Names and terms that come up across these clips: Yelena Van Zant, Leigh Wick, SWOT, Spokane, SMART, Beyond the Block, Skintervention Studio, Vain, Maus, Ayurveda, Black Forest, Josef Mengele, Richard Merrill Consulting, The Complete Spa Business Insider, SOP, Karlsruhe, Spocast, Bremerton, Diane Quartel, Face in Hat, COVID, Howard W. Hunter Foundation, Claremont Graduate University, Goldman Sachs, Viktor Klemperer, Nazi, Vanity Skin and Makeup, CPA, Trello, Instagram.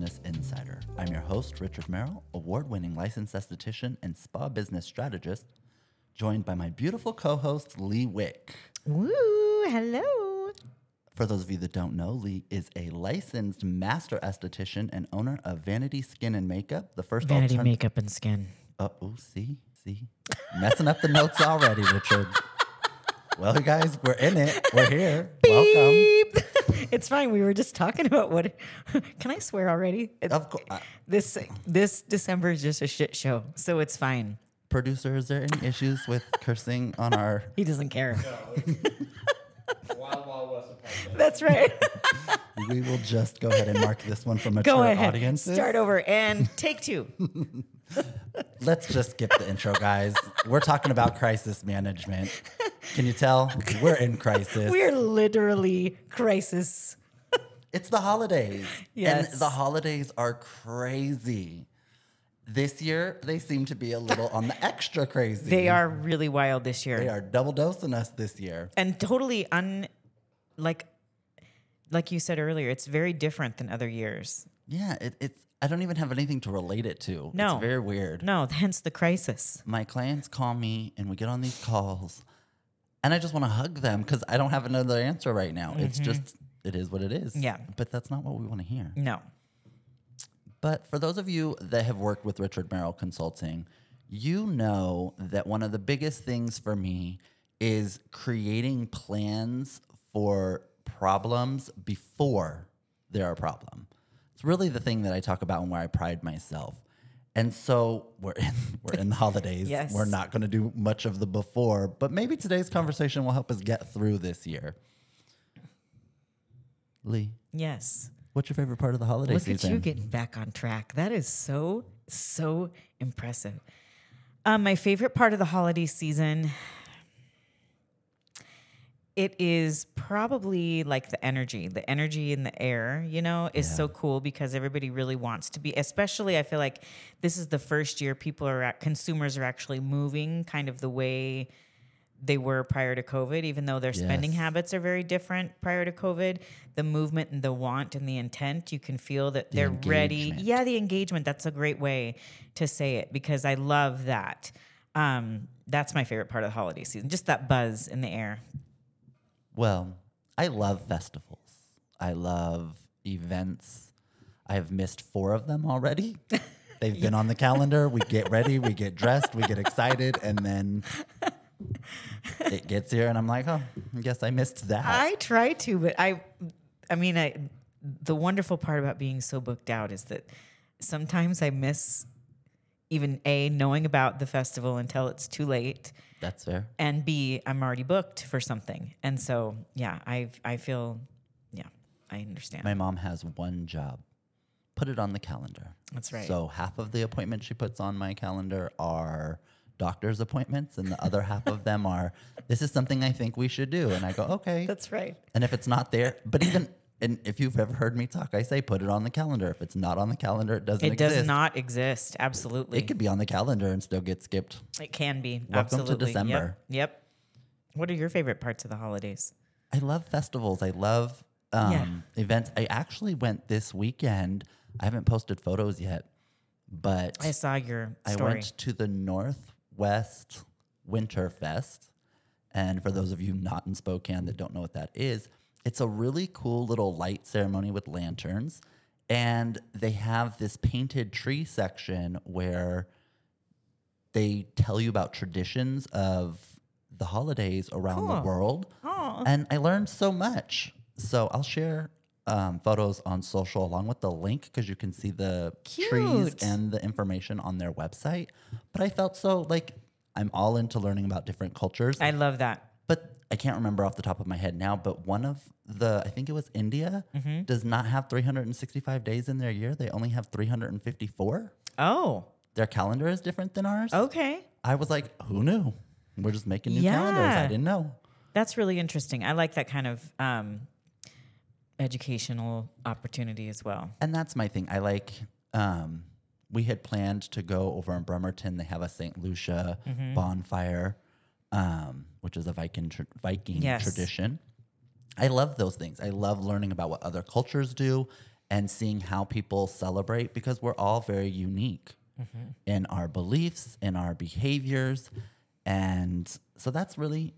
Business Insider. I'm your host, Richard Merrill, award-winning licensed esthetician and spa business strategist, joined by my beautiful co-host, Leigh Wick. Woo, hello. For those of you that don't know, Leigh is a licensed master esthetician and owner of Vanity Skin and Makeup, the first Vanity Makeup and Skin. Oh, see? Messing up the notes already, Richard. Well, guys, we're in it. We're here. Beep. Welcome. It's fine. We were just talking about what... Can I swear already? Of course. This December is just a shit show, so it's fine. Producer, is there any issues with cursing on our... He doesn't care. No. Wild Wild West. That's right. We will just go ahead and mark this one for mature audiences. Start over and take two. Let's just skip the intro, guys. We're talking about crisis management. Can you tell? We're in crisis. We're literally crisis. It's the holidays. Yes. And the holidays are crazy. This year, they seem to be a little on the extra crazy. They are really wild this year. They are double dosing us this year. And totally like you said earlier, it's very different than other years. Yeah, it's. I don't even have anything to relate it to. No. It's very weird. No, hence the crisis. My clients call me, and we get on these calls, and I just want to hug them because I don't have another answer right now. Mm-hmm. It's just, it is what it is. Yeah. But that's not what we want to hear. No. But for those of you that have worked with Richard Merrill Consulting, you know that one of the biggest things for me is creating plans for problems before they're a problem. It's really the thing that I talk about and where I pride myself. And so we're in the holidays. Yes. We're not going to do much of the before, but maybe today's conversation will help us get through this year. Leigh. Yes. What's your favorite part of the holiday season? Look at you getting back on track. That is so, so impressive. My favorite part of the holiday season, it is probably like the energy. The energy in the air, is so cool because everybody really wants to be, especially I feel like this is the first year consumers are actually moving kind of the way they were prior to COVID, even though their spending habits are very different prior to COVID. The movement and the want and the intent, you can feel that they're ready. Yeah, the engagement. That's a great way to say it because I love that. That's my favorite part of the holiday season, just that buzz in the air. Well, I love festivals. I love events. I have missed 4 of them already. They've been on the calendar. We get ready, we get dressed, we get excited, and then... It gets here and I'm like, oh, I guess I missed that. I try to, but I mean, the wonderful part about being so booked out is that sometimes I miss even A, knowing about the festival until it's too late. That's fair. And B, I'm already booked for something. And so, yeah, I understand. My mom has one job. Put it on the calendar. That's right. So half of the appointments she puts on my calendar are... doctor's appointments, and the other half of them are, this is something I think we should do. And I go, okay. That's right. And if it's not there, but even and if you've ever heard me talk, I say put it on the calendar. If it's not on the calendar, it doesn't exist. It does not exist. Absolutely. It could be on the calendar and still get skipped. It can be. Welcome Absolutely. To December. Yep. What are your favorite parts of the holidays? I love festivals. I love events. I actually went this weekend. I haven't posted photos yet, but I saw your story. I went to the Northwest Winterfest. And for those of you not in Spokane that don't know what that is, it's a really cool little light ceremony with lanterns. And they have this painted tree section where they tell you about traditions of the holidays around the world. Oh. And I learned so much. So I'll share photos on social along with the link because you can see the trees and the information on their website. But I felt so like I'm all into learning about different cultures. I love that. But I can't remember off the top of my head now, but one of the, I think it was India, does not have 365 days in their year. They only have 354. Oh. Their calendar is different than ours. Okay. I was like, who knew? We're just making new calendars. I didn't know. That's really interesting. I like that kind of... educational opportunity as well. And that's my thing. I like, we had planned to go over in Bremerton. They have a St. Lucia bonfire, which is a Viking tradition. I love those things. I love learning about what other cultures do and seeing how people celebrate, because we're all very unique mm-hmm. in our beliefs, in our behaviors. And so that's really...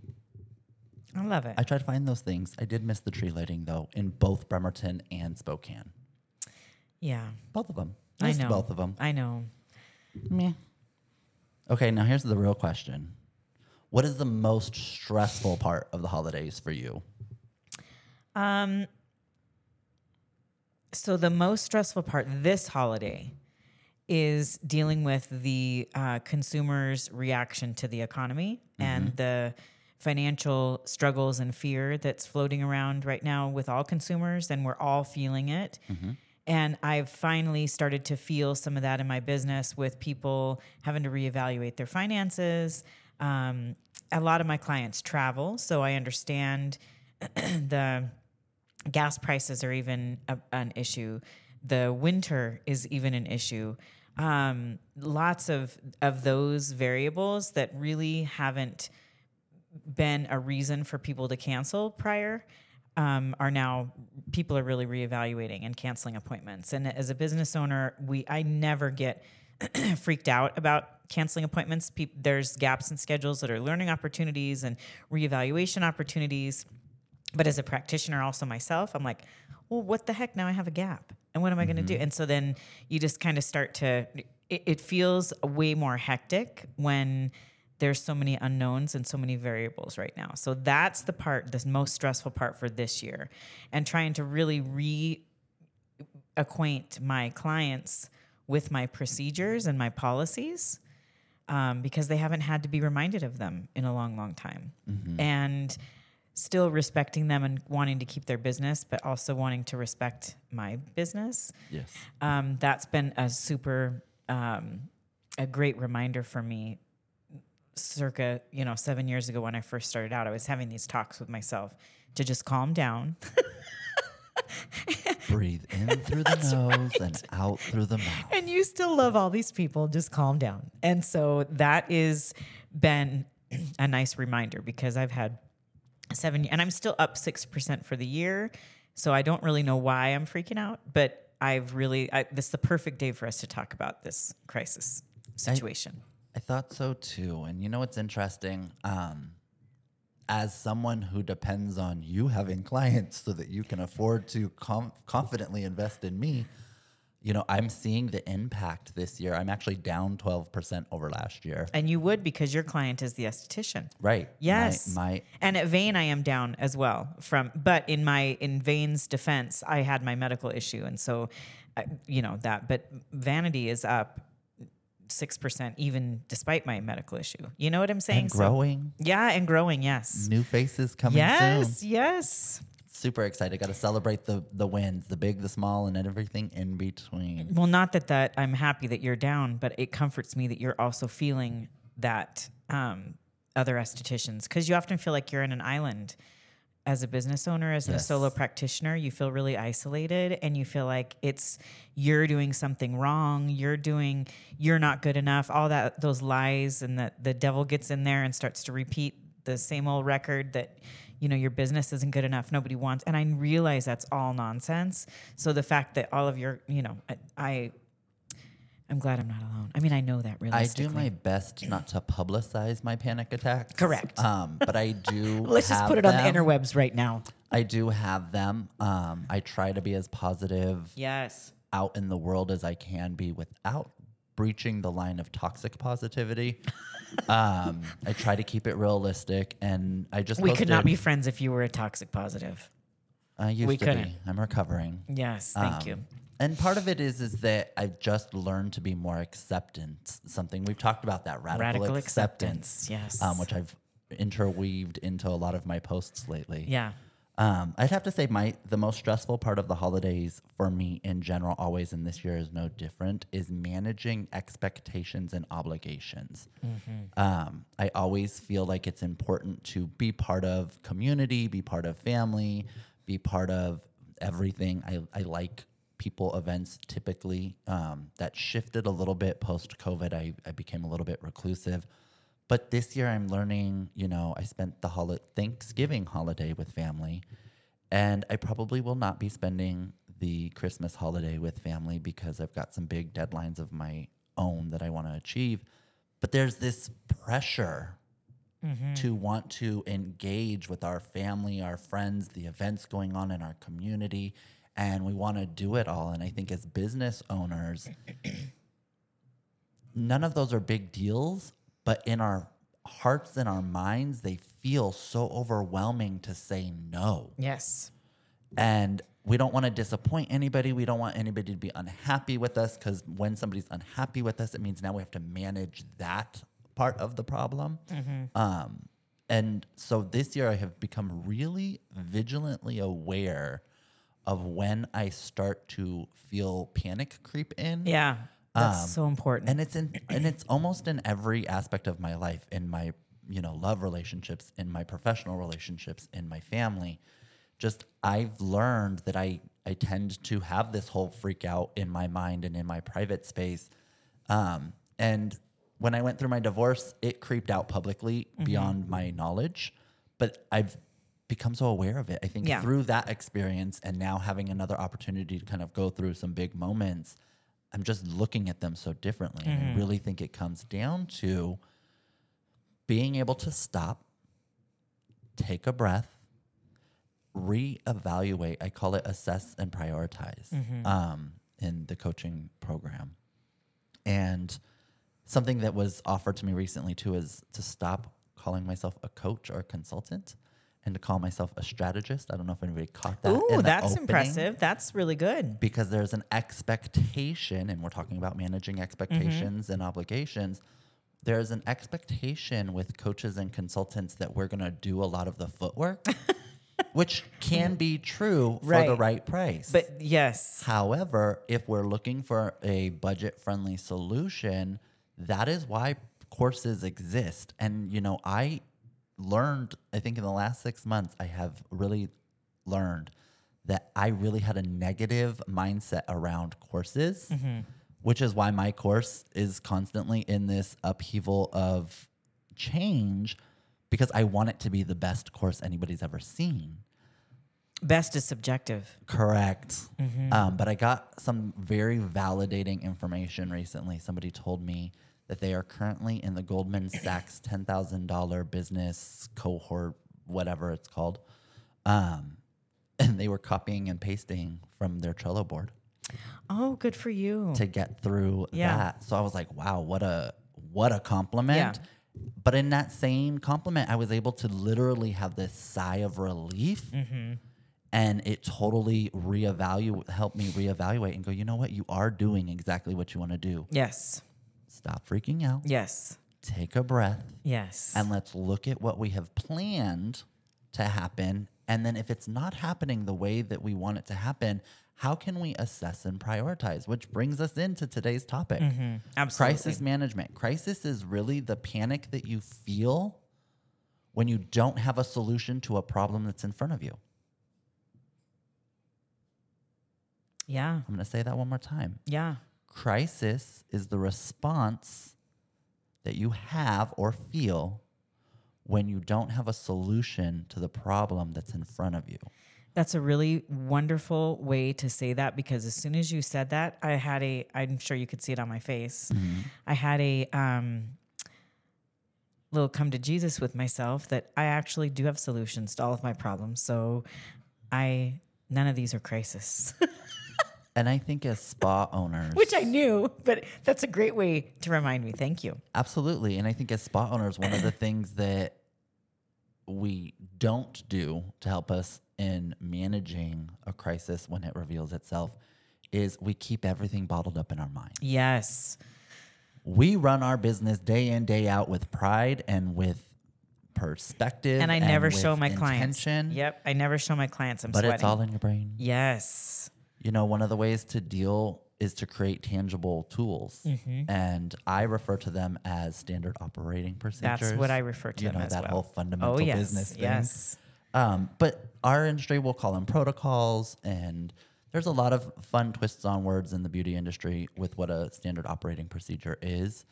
I love it. I try to find those things. I did miss the tree lighting, though, in both Bremerton and Spokane. Yeah. Both of them. I know. Both of them. I know. Meh. Okay, now here's the real question. What is the most stressful part of the holidays for you? So the most stressful part this holiday is dealing with the consumer's reaction to the economy mm-hmm. and the financial struggles and fear that's floating around right now with all consumers, and we're all feeling it. Mm-hmm. And I've finally started to feel some of that in my business with people having to reevaluate their finances. A lot of my clients travel, so I understand the gas prices are even an issue. The winter is even an issue. Lots of those variables that really haven't been a reason for people to cancel prior are now people are really reevaluating and canceling appointments. And as a business owner, I never get freaked out about canceling appointments. There's gaps in schedules that are learning opportunities and reevaluation opportunities. But as a practitioner, also myself, I'm like, well, what the heck? Now I have a gap, and what am I mm-hmm. going to do? And so then you just kind of start to, it feels way more hectic when there's so many unknowns and so many variables right now. So that's the part, the most stressful part for this year, and trying to really reacquaint my clients with my procedures and my policies, because they haven't had to be reminded of them in a long, long time. Mm-hmm. And still respecting them and wanting to keep their business, but also wanting to respect my business. Yes. That's been a super, a great reminder for me. Circa, 7 years ago when I first started out, I was having these talks with myself to just calm down. Breathe in through the nose right. and out through the mouth. And you still love all these people, just calm down. And so that has been a nice reminder, because I've had 7 and I'm still up 6% for the year. So I don't really know why I'm freaking out, but this is the perfect day for us to talk about this crisis situation. I thought so too. And you know what's interesting? As someone who depends on you having clients so that you can afford to confidently invest in me, I'm seeing the impact this year. I'm actually down 12% over last year. And you would, because your client is the esthetician. Right. Yes. And at Vain, I am down as well but in Vain's defense, I had my medical issue. And so, that, but Vanity is up 6% even despite my medical issue. You know what I'm saying? And growing. So, yeah, and growing, yes. New faces coming soon. Yes. Super excited. Got to celebrate the wins, the big, the small, and everything in between. Well, not that I'm happy that you're down, but it comforts me that you're also feeling that other estheticians, because you often feel like you're in an island. As a business owner, as yes. a solo practitioner, you feel really isolated, and you feel like you're doing something wrong. You're not good enough. All that, those lies, and that the devil gets in there and starts to repeat the same old record that, your business isn't good enough. Nobody wants. And I realize that's all nonsense. So the fact that all of your, I'm glad I'm not alone. I mean, I know that realistically. I do my best not to publicize my panic attacks. Correct. But I do Let's have just put it them. On the interwebs right now. I do have them. I try to be as positive yes. out in the world as I can be without breaching the line of toxic positivity. I try to keep it realistic, and I just We could not be friends if you were a toxic positive. I used to couldn't. Be. I'm recovering. Yes, thank you. And part of it is that I've just learned to be more acceptance. Something we've talked about, that radical acceptance. Yes. Which I've interweaved into a lot of my posts lately. Yeah. I'd have to say the most stressful part of the holidays for me in general, always, and this year is no different, is managing expectations and obligations. Mm-hmm. I always feel like it's important to be part of community, be part of family, be part of everything. I like people events typically. That shifted a little bit post-COVID. I became a little bit reclusive. But this year I'm learning, I spent the Thanksgiving holiday with family, and I probably will not be spending the Christmas holiday with family because I've got some big deadlines of my own that I want to achieve. But there's this pressure to want to engage with our family, our friends, the events going on in our community, and we want to do it all. And I think as business owners, none of those are big deals, but in our hearts and our minds, they feel so overwhelming to say no. Yes. And we don't want to disappoint anybody. We don't want anybody to be unhappy with us, because when somebody's unhappy with us, it means now we have to manage that part of the problem. And so this year I have become really vigilantly aware of when I start to feel panic creep in. Yeah. That's so important. And it's almost in every aspect of my life, in my, love relationships, in my professional relationships, in my family. Just I've learned that I tend to have this whole freak out in my mind and in my private space. And when I went through my divorce, it creeped out publicly beyond my knowledge, but I've become so aware of it. I think through that experience and now having another opportunity to kind of go through some big moments, I'm just looking at them so differently. And I really think it comes down to being able to stop, take a breath, reevaluate. I call it assess and prioritize in the coaching program. And something that was offered to me recently too is to stop calling myself a coach or a consultant and to call myself a strategist. I don't know if anybody caught that. Ooh, that's impressive. That's really good. Because there's an expectation, and we're talking about managing expectations and obligations. There's an expectation with coaches and consultants that we're going to do a lot of the footwork, which can be true for the right price. But yes. However, if we're looking for a budget-friendly solution, that is why courses exist. And, I learned, I think in the last 6 months, I have really learned that I really had a negative mindset around courses, which is why my course is constantly in this upheaval of change, because I want it to be the best course anybody's ever seen. Best is subjective. Correct. But I got some very validating information recently. Somebody told me that they are currently in the Goldman Sachs $10,000 business cohort, whatever it's called. And they were copying and pasting from their Trello board. Oh, good for you. To get through that. So I was like, wow, what a compliment. Yeah. But in that same compliment, I was able to literally have this sigh of relief. And it totally helped me reevaluate and go, you know what? You are doing exactly what you want to do. Yes. Stop freaking out. Yes. Take a breath. Yes. And let's look at what we have planned to happen. And then if it's not happening the way that we want it to happen, how can we assess and prioritize? Which brings us into today's topic. Absolutely. Crisis management. Crisis is really the panic that you feel when you don't have a solution to a problem that's in front of you. Yeah. I'm going to say that one more time. Yeah. Crisis is the response that you have or feel when you don't have a solution to the problem that's in front of you. That's a really wonderful way to say that, because as soon as you said that, I'm sure you could see it on my face. I had a little come to Jesus with myself that I actually do have solutions to all of my problems. So none of these are crisis. And I think as spa owners... Which I knew, but that's a great way to remind me. Thank you. Absolutely. And I think as spa owners, one of the things that we don't do to help us in managing a crisis when it reveals itself is we keep everything bottled up in our mind. Yes. We run our business day in, day out with pride and with perspective. And I never show my clients. Yep. I never show my clients. I'm sweating. But it's all in your brain. Yes. One of the ways to deal is to create tangible tools. And I refer to them as standard operating procedures. That's what I refer to them as well. That whole fundamental business thing. Yes. But our industry will call them protocols, and there's a lot of fun twists on words in the beauty industry with what a standard operating procedure is.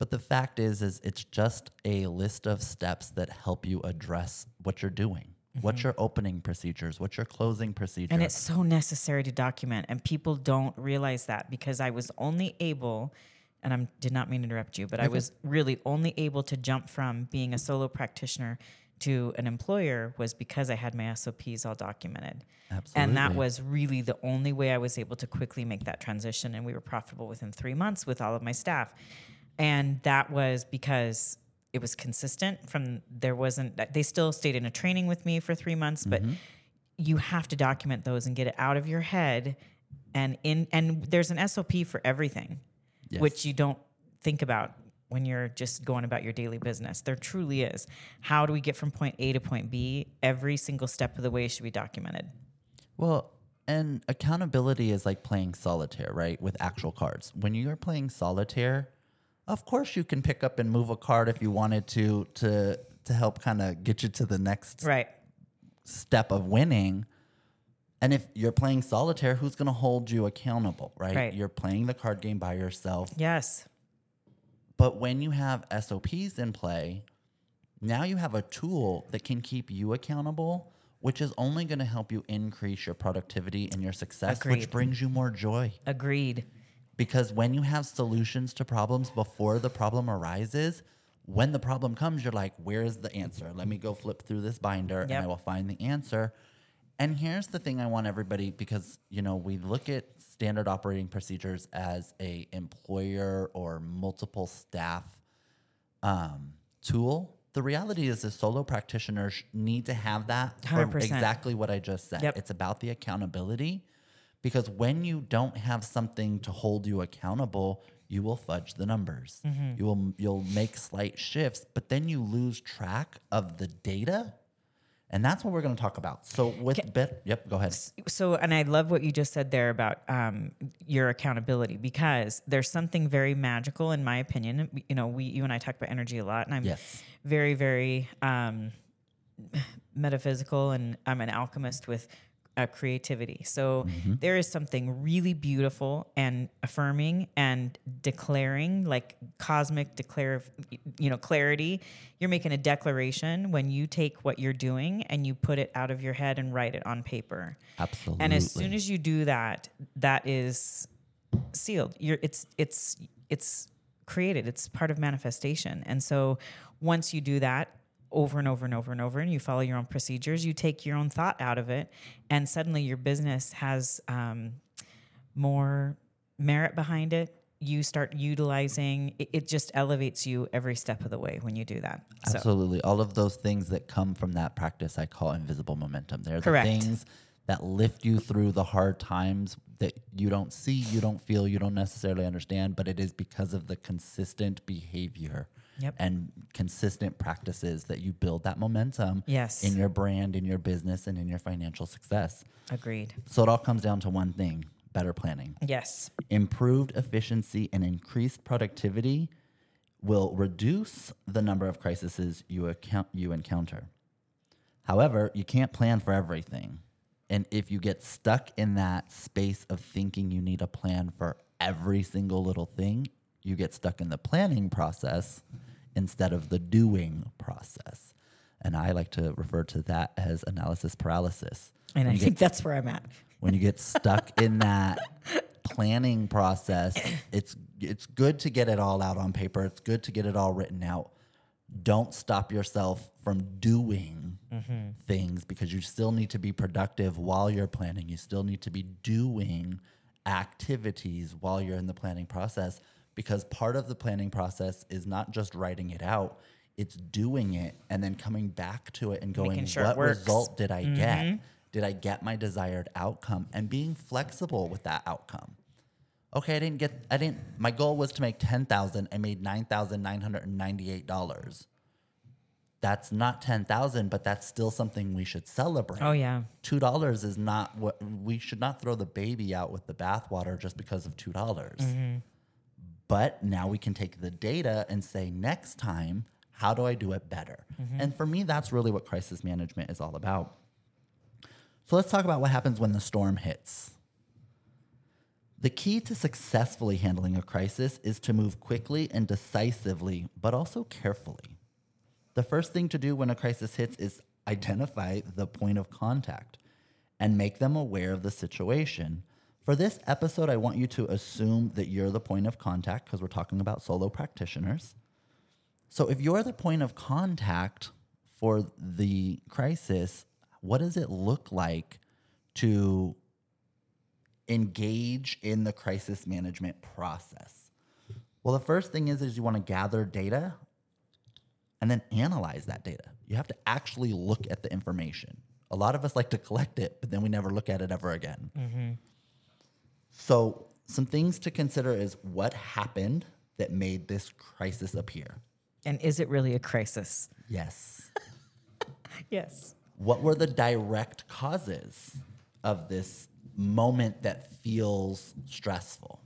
But the fact is it's just a list of steps that help you address what you're doing. What's your opening procedures? What's your closing procedure? And it's so necessary to document. And people don't realize that, because I was only able, and I did not mean to interrupt you, but I was really only able to jump from being a solo practitioner to an employer was because I had my SOPs all documented. Absolutely. And that was really the only way I was able to quickly make that transition. And we were profitable within 3 months with all of my staff. And that was because it was consistent from, there wasn't, they still stayed in a training with me for 3 months, but you have to document those and get it out of your head. And in, and there's an SOP for everything, which you don't think about when you're just going about your daily business. There truly is. How do we get from point A to point B? Every single step of the way should be documented. Well, and accountability is like playing solitaire, right? With actual cards. When you're playing solitaire, of course you can pick up and move a card if you wanted to help kind of get you to the next step of winning. And if you're playing solitaire, who's going to hold you accountable, right? You're playing the card game by yourself. Yes. But when you have SOPs in play, now you have a tool that can keep you accountable, which is only going to help you increase your productivity and your success, which brings you more joy. Agreed. Because when you have solutions to problems before the problem arises, when the problem comes, you're like, where's the answer? Let me go flip through this binder and I will find the answer. And here's the thing I want everybody, because, you know, we look at standard operating procedures as a employer or multiple staff tool. The reality is the solo practitioners need to have that 100%. For exactly what I just said. Yep. It's about the accountability, because when you don't have something to hold you accountable, you will fudge the numbers. Mm-hmm. You'll make slight shifts, but then you lose track of the data. And that's what we're going to talk about. So with go ahead. So, and I love what you just said there about your accountability, because there's something very magical, in my opinion. You know, you and I talk about energy a lot, and I'm very, very metaphysical, and I'm an alchemist with creativity. So there is something really beautiful and affirming and declaring, like cosmic clarity. You're making a declaration when you take what you're doing and you put it out of your head and write it on paper. Absolutely. And as soon as you do that, that is sealed. It's created. It's part of manifestation. And so once you do that, over and over and over and over, and you follow your own procedures, you take your own thought out of it, and suddenly your business has more merit behind it. You start utilizing, it just elevates you every step of the way when you do that. Absolutely. So. All of those things that come from that practice, I call invisible momentum. They're the things that lift you through the hard times that you don't see, you don't feel, you don't necessarily understand, but it is because of the consistent behavior. Yep. And consistent practices that you build that momentum in your brand, in your business, and in your financial success. Agreed. So it all comes down to one thing, better planning. Yes. Improved efficiency and increased productivity will reduce the number of crises you encounter. However, you can't plan for everything. And if you get stuck in that space of thinking you need a plan for every single little thing, you get stuck in the planning process instead of the doing process. And I like to refer to that as analysis paralysis. And I think that's where I'm at. When you get stuck in that planning process, it's good to get it all out on paper. It's good to get it all written out. Don't stop yourself from doing things, because you still need to be productive while you're planning. You still need to be doing activities while you're in the planning process, because part of the planning process is not just writing it out, it's doing it and then coming back to it and going, what result did I get? Did I get my desired outcome? And being flexible with that outcome. Okay, my goal was to make $10,000. I made $9,998. That's not $10,000, but that's still something we should celebrate. Oh, yeah. $2 is not what, we should not throw the baby out with the bathwater just because of $2. Mm-hmm. But now we can take the data and say, next time, how do I do it better? Mm-hmm. And for me, that's really what crisis management is all about. So let's talk about what happens when the storm hits. The key to successfully handling a crisis is to move quickly and decisively, but also carefully. The first thing to do when a crisis hits is identify the point of contact and make them aware of the situation. For this episode, I want you to assume that you're the point of contact because we're talking about solo practitioners. So if you're the point of contact for the crisis, what does it look like to engage in the crisis management process? Well, the first thing is you want to gather data and then analyze that data. You have to actually look at the information. A lot of us like to collect it, but then we never look at it ever again. Mm-hmm. So some things to consider is what happened that made this crisis appear. And is it really a crisis? Yes. Yes. What were the direct causes of this moment that feels stressful?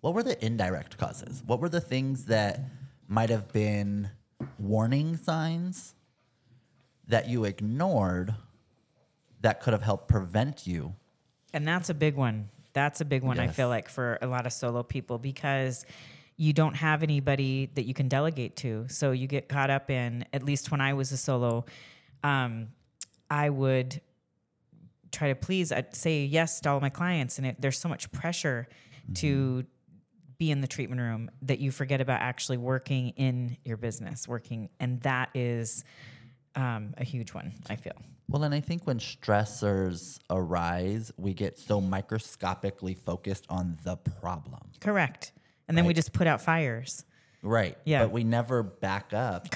What were the indirect causes? What were the things that might have been warning signs that you ignored that could have helped prevent you? And that's a big one. That's a big one, yes. I feel like, for a lot of solo people, because you don't have anybody that you can delegate to. So you get caught up in, at least when I was a solo, I would try to please, I'd say yes to all my clients. And there's so much pressure mm-hmm. to be in the treatment room that you forget about actually working in your business, And that is a huge one, I feel. Well, and I think when stressors arise, we get so microscopically focused on the problem. Correct. And then we just put out fires. Right. Yeah. But we never back up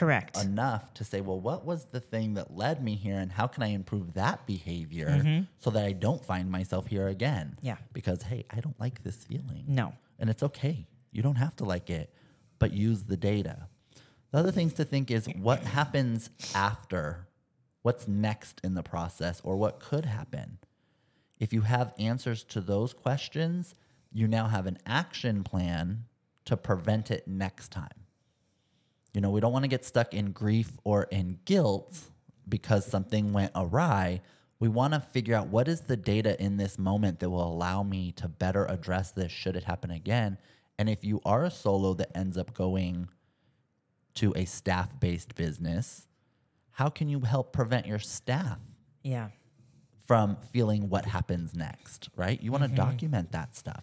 enough to say, well, what was the thing that led me here and how can I improve that behavior mm-hmm. so that I don't find myself here again? Yeah. Because, hey, I don't like this feeling. No. And it's okay. You don't have to like it, but use the data. The other things to think is what happens after, what's next in the process, or what could happen. If you have answers to those questions, you now have an action plan to prevent it next time. You know, we don't want to get stuck in grief or in guilt because something went awry. We want to figure out what is the data in this moment that will allow me to better address this should it happen again. And if you are a solo that ends up going to a staff-based business, how can you help prevent your staff from feeling what happens next, right? You want to mm-hmm. document that stuff.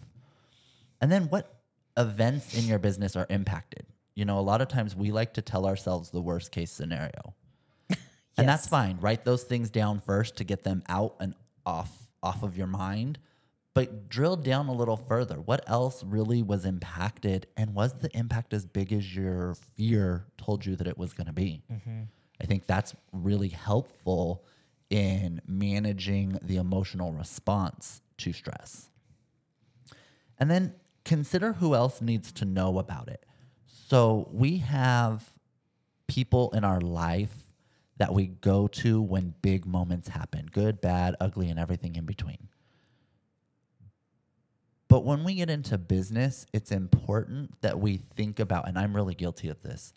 And then what events in your business are impacted. You know, a lot of times we like to tell ourselves the worst case scenario. Yes. And that's fine. Write those things down first to get them out and off of your mind. But drill down a little further. What else really was impacted? And was the impact as big as your fear told you that it was going to be? Mm-hmm. I think that's really helpful in managing the emotional response to stress. And then consider who else needs to know about it. So we have people in our life that we go to when big moments happen, good, bad, ugly, and everything in between. But when we get into business, it's important that we think about, and I'm really guilty of this,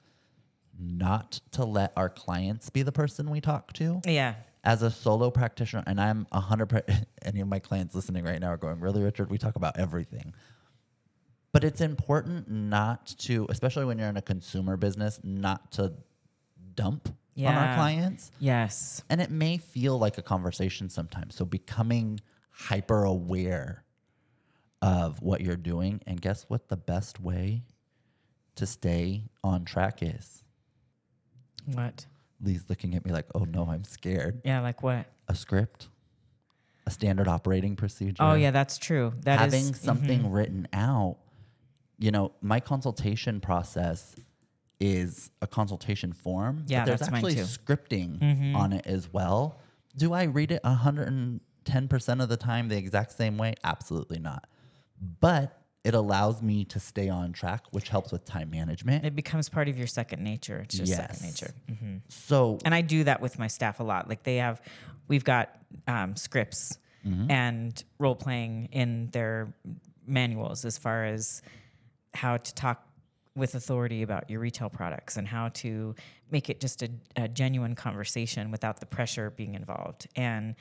not to let our clients be the person we talk to. Yeah. As a solo practitioner, and I'm 100%, any of my clients listening right now are going, really, Richard, we talk about everything. But it's important not to, especially when you're in a consumer business, not to dump on our clients. Yes. And it may feel like a conversation sometimes. So becoming hyper aware of what you're doing. And guess what the best way to stay on track is? What? Lee's looking at me like, oh, no, I'm scared. Yeah, like what? A script. A standard operating procedure. Oh, yeah, that's true. Having something mm-hmm. written out. You know, my consultation process is a consultation form. Yeah, but there's actually scripting mm-hmm. on it as well. Do I read it 110% of the time the exact same way? Absolutely not. But it allows me to stay on track, which helps with time management. It becomes part of your second nature. It's just second nature. Mm-hmm. So, and I do that with my staff a lot. Like we've got scripts mm-hmm. and role playing in their manuals as far as how to talk with authority about your retail products and how to make it just a genuine conversation without the pressure being involved. And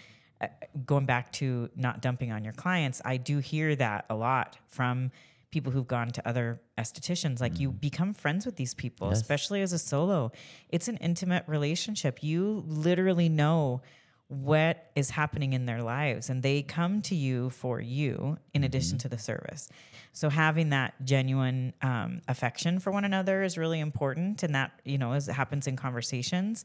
going back to not dumping on your clients, I do hear that a lot from people who've gone to other estheticians, like you become friends with these people, especially as a solo. It's an intimate relationship. You literally know what is happening in their lives, and they come to you for you in addition to the service. So having that genuine affection for one another is really important, and that, you know, as it happens in conversations.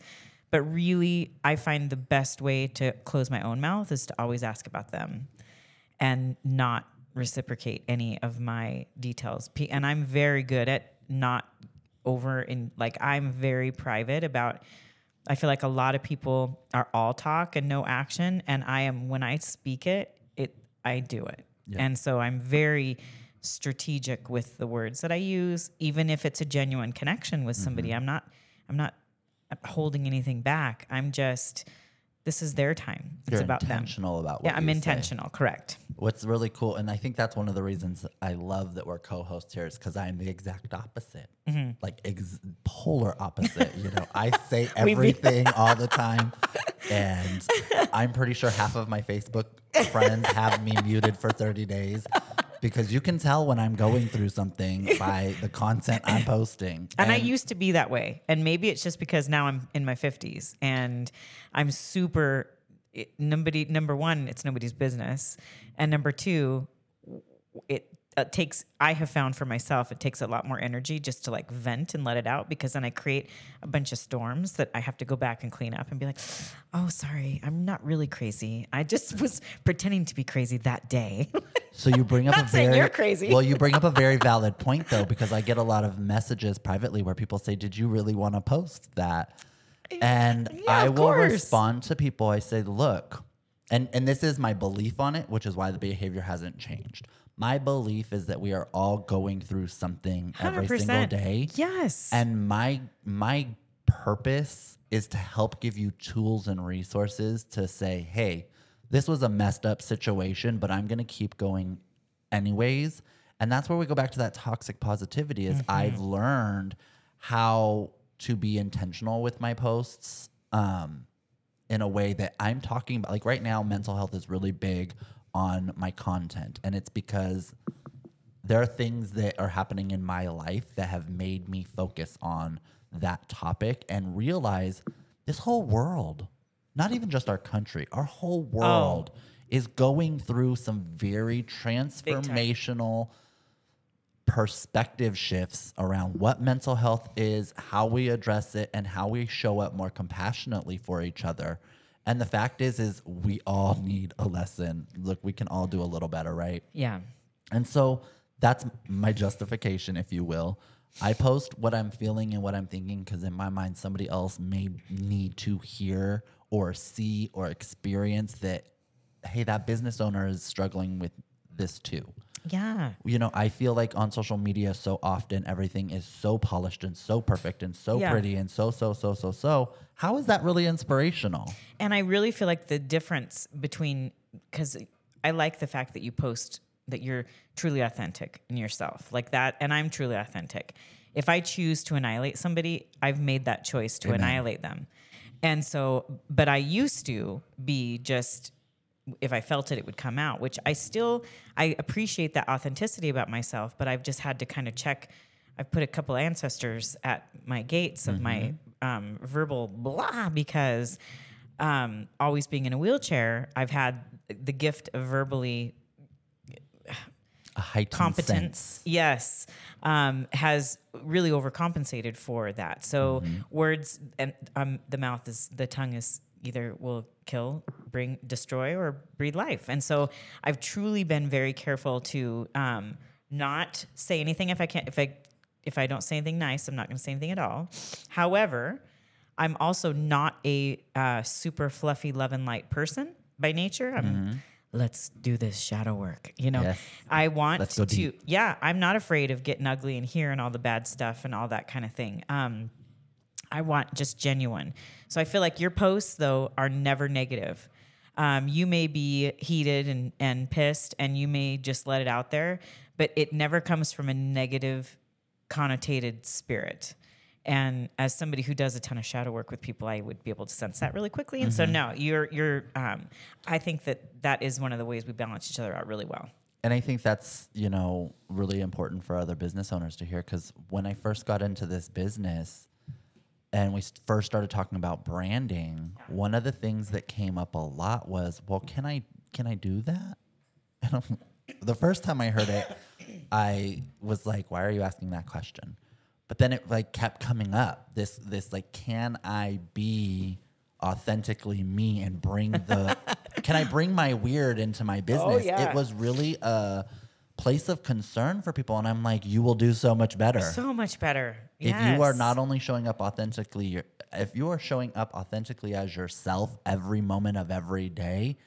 But really, I find the best way to close my own mouth is to always ask about them and not reciprocate any of my details. And I'm very good at not over in, like, I'm very private about, I feel like a lot of people are all talk and no action. And I am, when I speak it, I do it. Yeah. And so I'm very strategic with the words that I use, even if it's a genuine connection with somebody. I'm not holding anything back. I'm just, this is their time. It's You're about them. Intentional about what I'm intentional. Say. Correct. What's really cool, and I think that's one of the reasons I love that we're co-hosts here, is because I'm the exact opposite, like polar opposite. You know, I say everything all the time, and I'm pretty sure half of my Facebook friends have me muted for 30 days. Because you can tell when I'm going through something by the content I'm posting. And I used to be that way. And maybe it's just because now I'm in my 50s and I'm super, number one, it's nobody's business. And number two, I have found for myself, it takes a lot more energy just to like vent and let it out, because then I create a bunch of storms that I have to go back and clean up and be like, oh, sorry, I'm not really crazy. I just was pretending to be crazy that day. So you bring up not a saying very, you're crazy. Well, you bring up a very valid point though, because I get a lot of messages privately where people say, did you really want to post that? And yeah, I will respond to people. I say, look, and this is my belief on it, which is why the behavior hasn't changed. My belief is that we are all going through something 100%. Every single day. Yes. And my purpose is to help give you tools and resources to say, hey, this was a messed up situation, but I'm going to keep going anyways. And that's where we go back to that toxic positivity is I've learned how to be intentional with my posts in a way that I'm talking about. Like right now, mental health is really big on my content, and it's because there are things that are happening in my life that have made me focus on that topic and realize this whole world, not even just our country, our whole world is going through some very transformational perspective shifts around what mental health is, how we address it, and how we show up more compassionately for each other. And the fact is we all need a lesson. Look, we can all do a little better, right? Yeah. And so that's my justification, if you will. I post what I'm feeling and what I'm thinking because in my mind, somebody else may need to hear or see or experience that, hey, that business owner is struggling with this too. Yeah. You know, I feel like on social media so often everything is so polished and so perfect and so pretty and so. How is that really inspirational? And I really feel like the difference between, because I like the fact that you post that you're truly authentic in yourself like that. And I'm truly authentic. If I choose to annihilate somebody, I've made that choice to annihilate them. And so, but I used to be just, if I felt it, it would come out, which I appreciate that authenticity about myself, but I've just had to kind of check. I've put a couple ancestors at my gates of my verbal blah, because always being in a wheelchair, I've had the gift of verbally a heightened competence. Sense. Yes. Has really overcompensated for that. So words and the tongue is either will kill, bring, destroy, or breed life. And so I've truly been very careful to not say anything. If I don't say anything nice, I'm not going to say anything at all. However, I'm also not a super fluffy love and light person by nature. I'm let's do this shadow work. You know, yes. I want let's go to, deep. Yeah, I'm not afraid of getting ugly and here and all the bad stuff and all that kind of thing. I want just genuine. So I feel like your posts, though, are never negative. You may be heated and pissed, and you may just let it out there, but it never comes from a negative connotated spirit. And as somebody who does a ton of shadow work with people, I would be able to sense that really quickly. And so no, I think that is one of the ways we balance each other out really well. And I think that's, you know, really important for other business owners to hear, because when I first got into this business and we first started talking about branding, one of the things that came up a lot was, well, can I do that? And the first time I heard it, I was like, why are you asking that question? But then it like kept coming up, this like, can I be authentically me and bring the can I bring my weird into my business? Oh, yeah. It was really a place of concern for people, and I'm like, you will do so much better. So much better. Yes. If you are not only showing up authentically, if you are showing up authentically as yourself every moment of every day,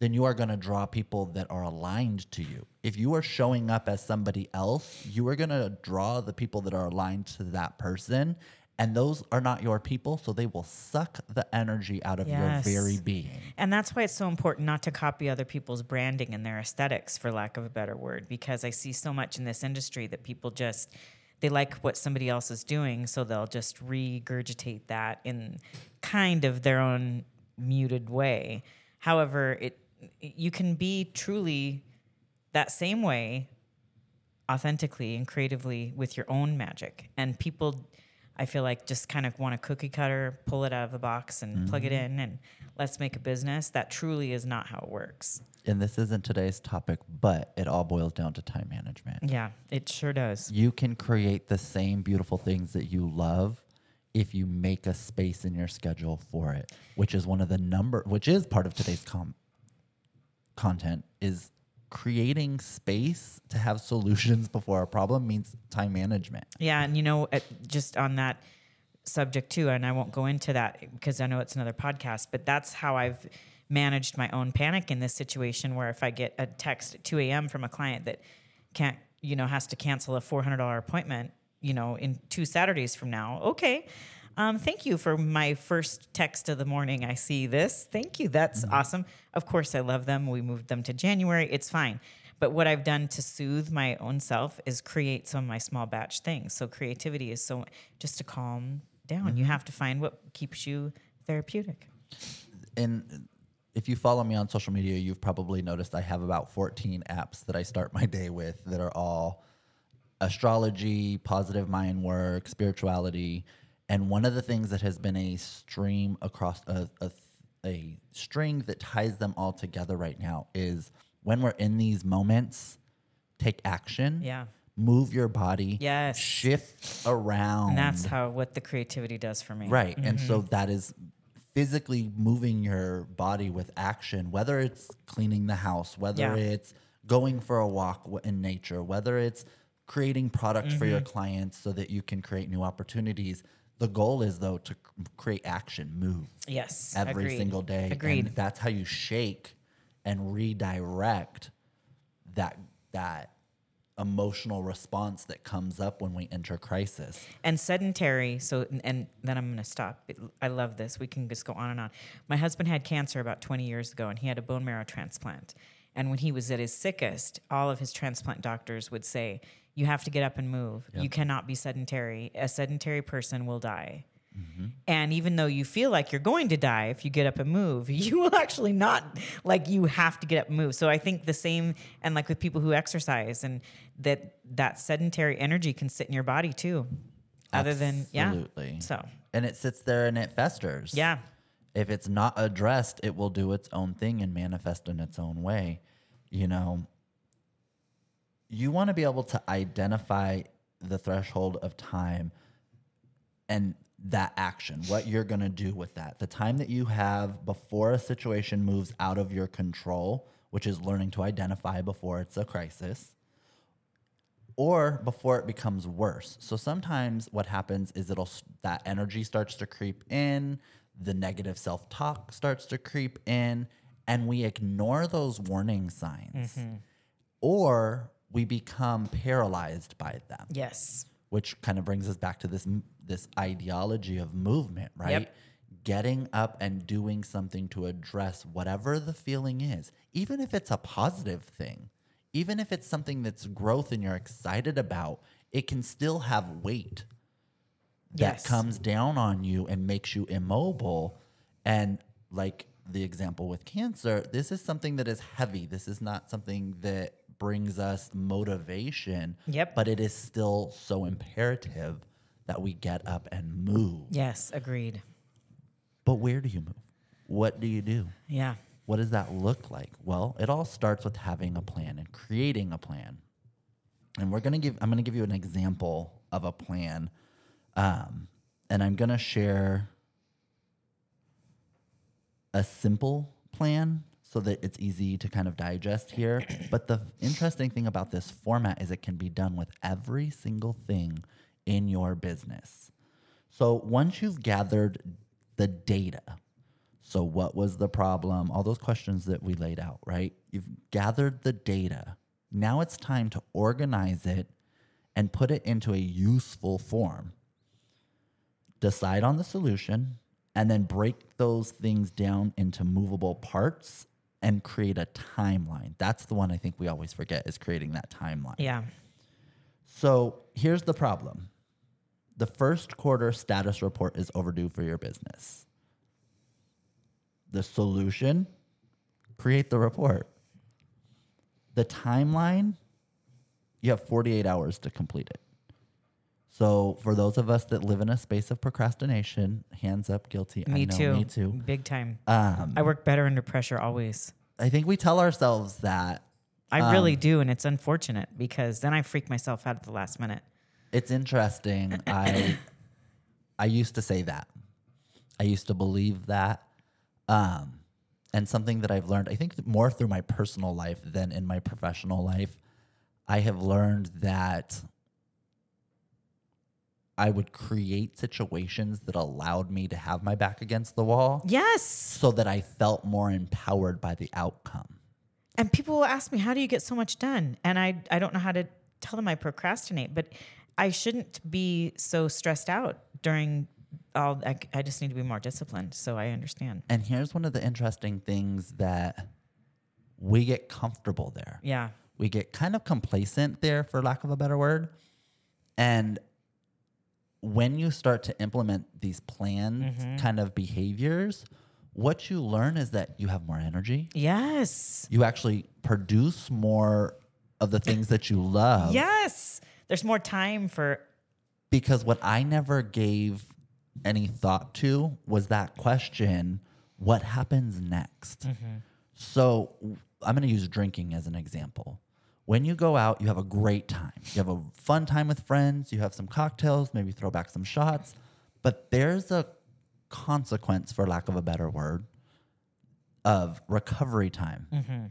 then you are going to draw people that are aligned to you. If you are showing up as somebody else, you are going to draw the people that are aligned to that person, and those are not your people, so they will suck the energy out of your very being. And that's why it's so important not to copy other people's branding and their aesthetics, for lack of a better word, because I see so much in this industry that people just, they like what somebody else is doing, so they'll just regurgitate that in kind of their own muted way. However, you can be truly that same way authentically and creatively with your own magic. And people, I feel like, just kind of want a cookie cutter, pull it out of the box and plug it in and let's make a business. That truly is not how it works. And this isn't today's topic, but it all boils down to time management. Yeah, it sure does. You can create the same beautiful things that you love if you make a space in your schedule for it, which is which is part of today's content, is creating space to have solutions before a problem means time management. Yeah, and you know, just on that subject too, and I won't go into that because I know it's another podcast, but that's how I've managed my own panic in this situation, where if I get a text at 2 a.m. from a client that can't, you know, has to cancel a $400 appointment, you know, in 2 Saturdays from now, okay. Thank you for my first text of the morning. I see this. Thank you. That's awesome. Of course, I love them. We moved them to January. It's fine. But what I've done to soothe my own self is create some of my small batch things. So creativity is so, just to calm down. You have to find what keeps you therapeutic. And if you follow me on social media, you've probably noticed I have about 14 apps that I start my day with that are all astrology, positive mind work, spirituality. And one of the things that has been a stream across a string that ties them all together right now is, when we're in these moments, take action. Yeah. Move your body. Yes. Shift around. And that's what the creativity does for me. Right. Mm-hmm. And so that is physically moving your body with action, whether it's cleaning the house, whether it's going for a walk in nature, whether it's creating products for your clients so that you can create new opportunities. The goal is, though, to create action, move. Yes, every single day. Agreed. And that's how you shake and redirect that emotional response that comes up when we enter crisis. And sedentary, so, and then I'm going to stop. I love this. We can just go on and on. My husband had cancer about 20 years ago, and he had a bone marrow transplant. And when he was at his sickest, all of his transplant doctors would say, you have to get up and move. Yep. You cannot be sedentary. A sedentary person will die. Mm-hmm. And even though you feel like you're going to die, if you get up and move, you will actually not, like, you have to get up and move. So I think the same, and like with people who exercise, and that sedentary energy can sit in your body too. Absolutely. So. And it sits there and it festers. Yeah. If it's not addressed, it will do its own thing and manifest in its own way. You know, you want to be able to identify the threshold of time and that action, what you're going to do with that. The time that you have before a situation moves out of your control, which is learning to identify before it's a crisis, or before it becomes worse. So sometimes what happens is that energy starts to creep in, the negative self-talk starts to creep in, and we ignore those warning signs. Mm-hmm. Or we become paralyzed by them. Yes. Which kind of brings us back to this ideology of movement, right? Yep. Getting up and doing something to address whatever the feeling is, even if it's a positive thing, even if it's something that's growth and you're excited about, it can still have weight that comes down on you and makes you immobile. And like the example with cancer, this is something that is heavy. This is not something that brings us motivation. Yep. But it is still so imperative that we get up and move. Yes, agreed. But where do you move? What do you do? Yeah. What does that look like? Well, it all starts with having a plan and creating a plan. And I'm going to give you an example of a plan. And I'm going to share a simple plan so that it's easy to kind of digest here. But the interesting thing about this format is it can be done with every single thing in your business. So once you've gathered the data, so what was the problem? All those questions that we laid out, right? You've gathered the data. Now it's time to organize it and put it into a useful form. Decide on the solution and then break those things down into movable parts and create a timeline. That's the one I think we always forget, is creating that timeline. Yeah. So here's the problem. The first quarter status report is overdue for your business. The solution, create the report. The timeline, you have 48 hours to complete it. So for those of us that live in a space of procrastination, hands up, guilty. Me too. Big time. I work better under pressure always. I think we tell ourselves that. I really do, and it's unfortunate because then I freak myself out at the last minute. It's interesting. I used to say that. I used to believe that. And something that I've learned, I think more through my personal life than in my professional life, I have learned that I would create situations that allowed me to have my back against the wall. Yes. So that I felt more empowered by the outcome. And people will ask me, how do you get so much done? And I don't know how to tell them I procrastinate, but I shouldn't be so stressed out during I just need to be more disciplined, so I understand. And here's one of the interesting things that we get comfortable there. Yeah. We get kind of complacent there, for lack of a better word. And when you start to implement these planned kind of behaviors, what you learn is that you have more energy. Yes. You actually produce more of the things that you love. Yes. There's more time for... Because what I never gave... any thought to was that question, what happens next? Mm-hmm. So I'm going to use drinking as an example. When you go out, you have a great time. You have a fun time with friends. You have some cocktails, maybe throw back some shots. But there's a consequence, for lack of a better word, of recovery time. Mm-hmm.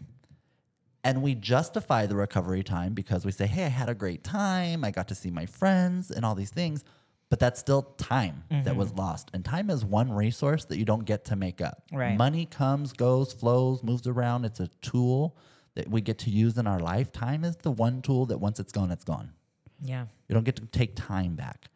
And we justify the recovery time because we say, hey, I had a great time. I got to see my friends and all these things. But that's still time that was lost. And time is one resource that you don't get to make up. Right. Money comes, goes, flows, moves around. It's a tool that we get to use in our life. Time is the one tool that once it's gone, it's gone. Yeah. You don't get to take time back.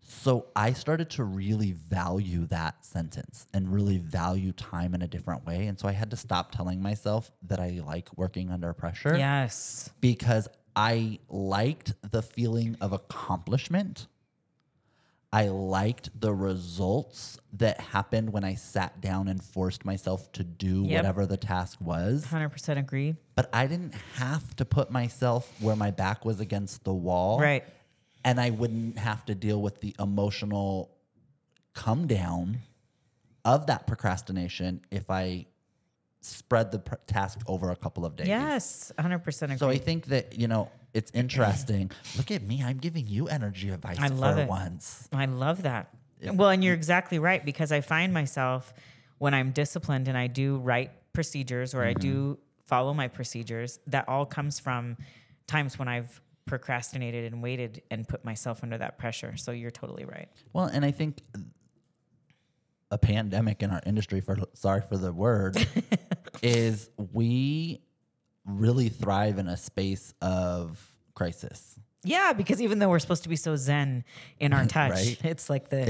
So I started to really value that sentence and really value time in a different way. And so I had to stop telling myself that I like working under pressure. Yes. Because I liked the feeling of accomplishment. I liked the results that happened when I sat down and forced myself to do whatever the task was. 100% agree. But I didn't have to put myself where my back was against the wall. Right. And I wouldn't have to deal with the emotional come down of that procrastination if I spread the task over a couple of days. Yes, 100% agree. So I think that, you know, it's interesting. Look at me. I'm giving you energy advice for once. I love that. Well, and you're exactly right, because I find myself when I'm disciplined and I do write procedures or I do follow my procedures, that all comes from times when I've procrastinated and waited and put myself under that pressure. So you're totally right. Well, and I think a pandemic in our industry, sorry for the word, is we... really thrive in a space of crisis. Yeah, because even though we're supposed to be so zen in our touch, right? It's like the...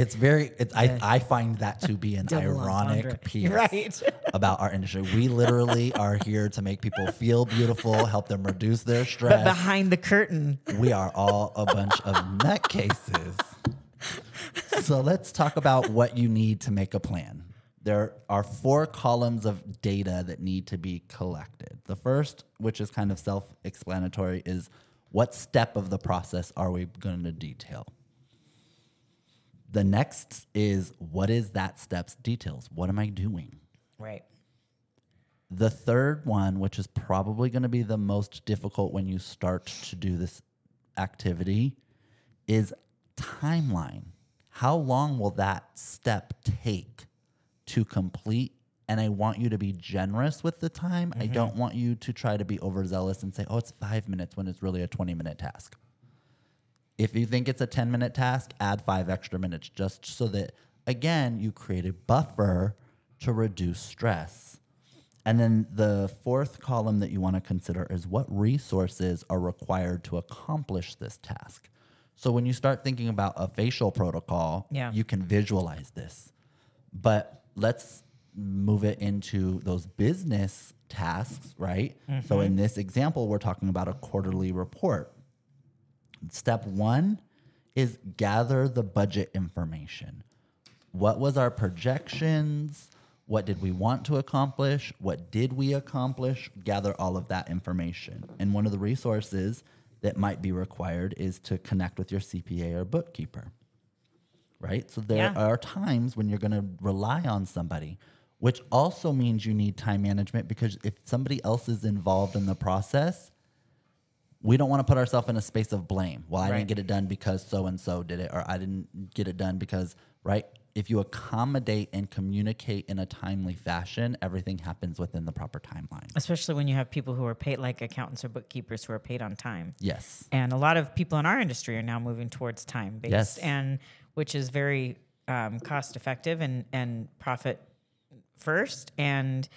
I find that to be an ironic piece about our industry. We literally are here to make people feel beautiful, help them reduce their stress. But behind the curtain... we are all a bunch of nutcases. So let's talk about what you need to make a plan. there are four columns of data that need to be collected. The first, which is kind of self-explanatory, is what step of the process are we going to detail? The next is, what is that step's details? What am I doing? Right. The third one, which is probably going to be the most difficult when you start to do this activity, is timeline. How long will that step take to complete? And I want you to be generous with the time. Mm-hmm. I don't want you to try to be overzealous and say, oh, it's 5 minutes when it's really a 20-minute task. If you think it's a 10-minute task, add 5 extra minutes just so that, again, you create a buffer to reduce stress. And then the fourth column that you want to consider is what resources are required to accomplish this task. So when you start thinking about a facial protocol, you can visualize this. But let's move it into those business tasks, right? Mm-hmm. So in this example, we're talking about a quarterly report. Step one is gather the budget information. What was our projections? What did we want to accomplish? What did we accomplish? Gather all of that information. And one of the resources that might be required is to connect with your CPA or bookkeeper, right? So there are times when you're going to rely on somebody, which also means you need time management, because if somebody else is involved in the process, we don't want to put ourselves in a space of blame. Well, I didn't get it done because so-and-so did it, or I didn't get it done because, right? If you accommodate and communicate in a timely fashion, everything happens within the proper timeline. Especially when you have people who are paid, like accountants or bookkeepers, who are paid on time. Yes. And a lot of people in our industry are now moving towards time-based, and which is very cost-effective and profit first. And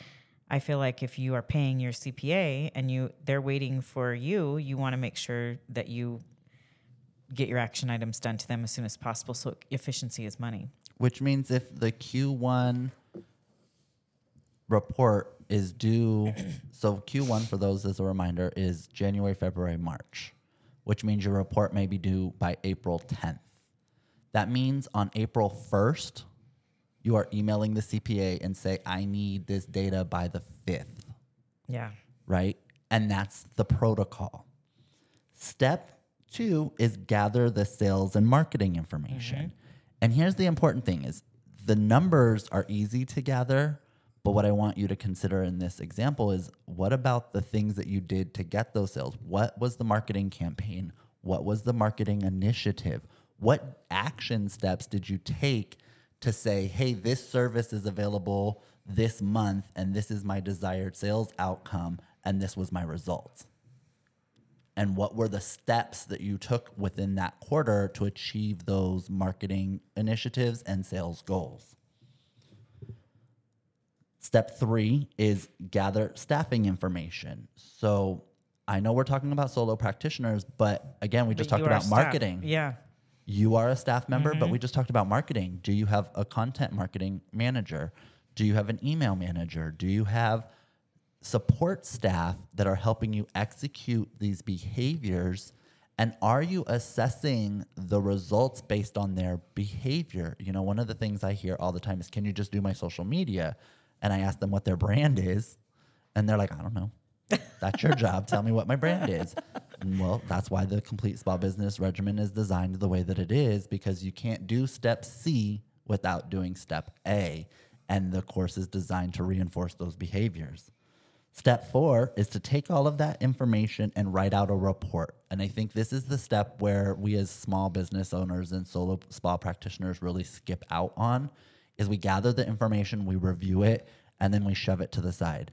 I feel like if you are paying your CPA and they're waiting for you, you want to make sure that you get your action items done to them as soon as possible. So efficiency is money. Which means if the Q1 report is due, so Q1, for those as a reminder, is January, February, March, which means your report may be due by April 10th. That means on April 1st, you are emailing the CPA and say, I need this data by the 5th. Yeah. Right? And that's the protocol. Step two is gather the sales and marketing information. Mm-hmm. And here's the important thing is the numbers are easy to gather, but what I want you to consider in this example is what about the things that you did to get those sales? What was the marketing campaign? What was the marketing initiative? What action steps did you take to say, hey, this service is available this month, and this is my desired sales outcome, and this was my results? And what were the steps that you took within that quarter to achieve those marketing initiatives and sales goals? Step three is gather staffing information. So I know we're talking about solo practitioners, but again, we just talked about marketing. Yeah. You are a staff member, but we just talked about marketing. Do you have a content marketing manager? Do you have an email manager? Do you have support staff that are helping you execute these behaviors? And are you assessing the results based on their behavior? You know, one of the things I hear all the time is, can you just do my social media? And I ask them what their brand is. And they're like, I don't know. That's your job. Tell me what my brand is. Well, that's why the Complete Spa Business Regimen is designed the way that it is, because you can't do step C without doing step A. And the course is designed to reinforce those behaviors. Step four is to take all of that information and write out a report. And I think this is the step where we as small business owners and solo spa practitioners really skip out on, is we gather the information, we review it, and then we shove it to the side.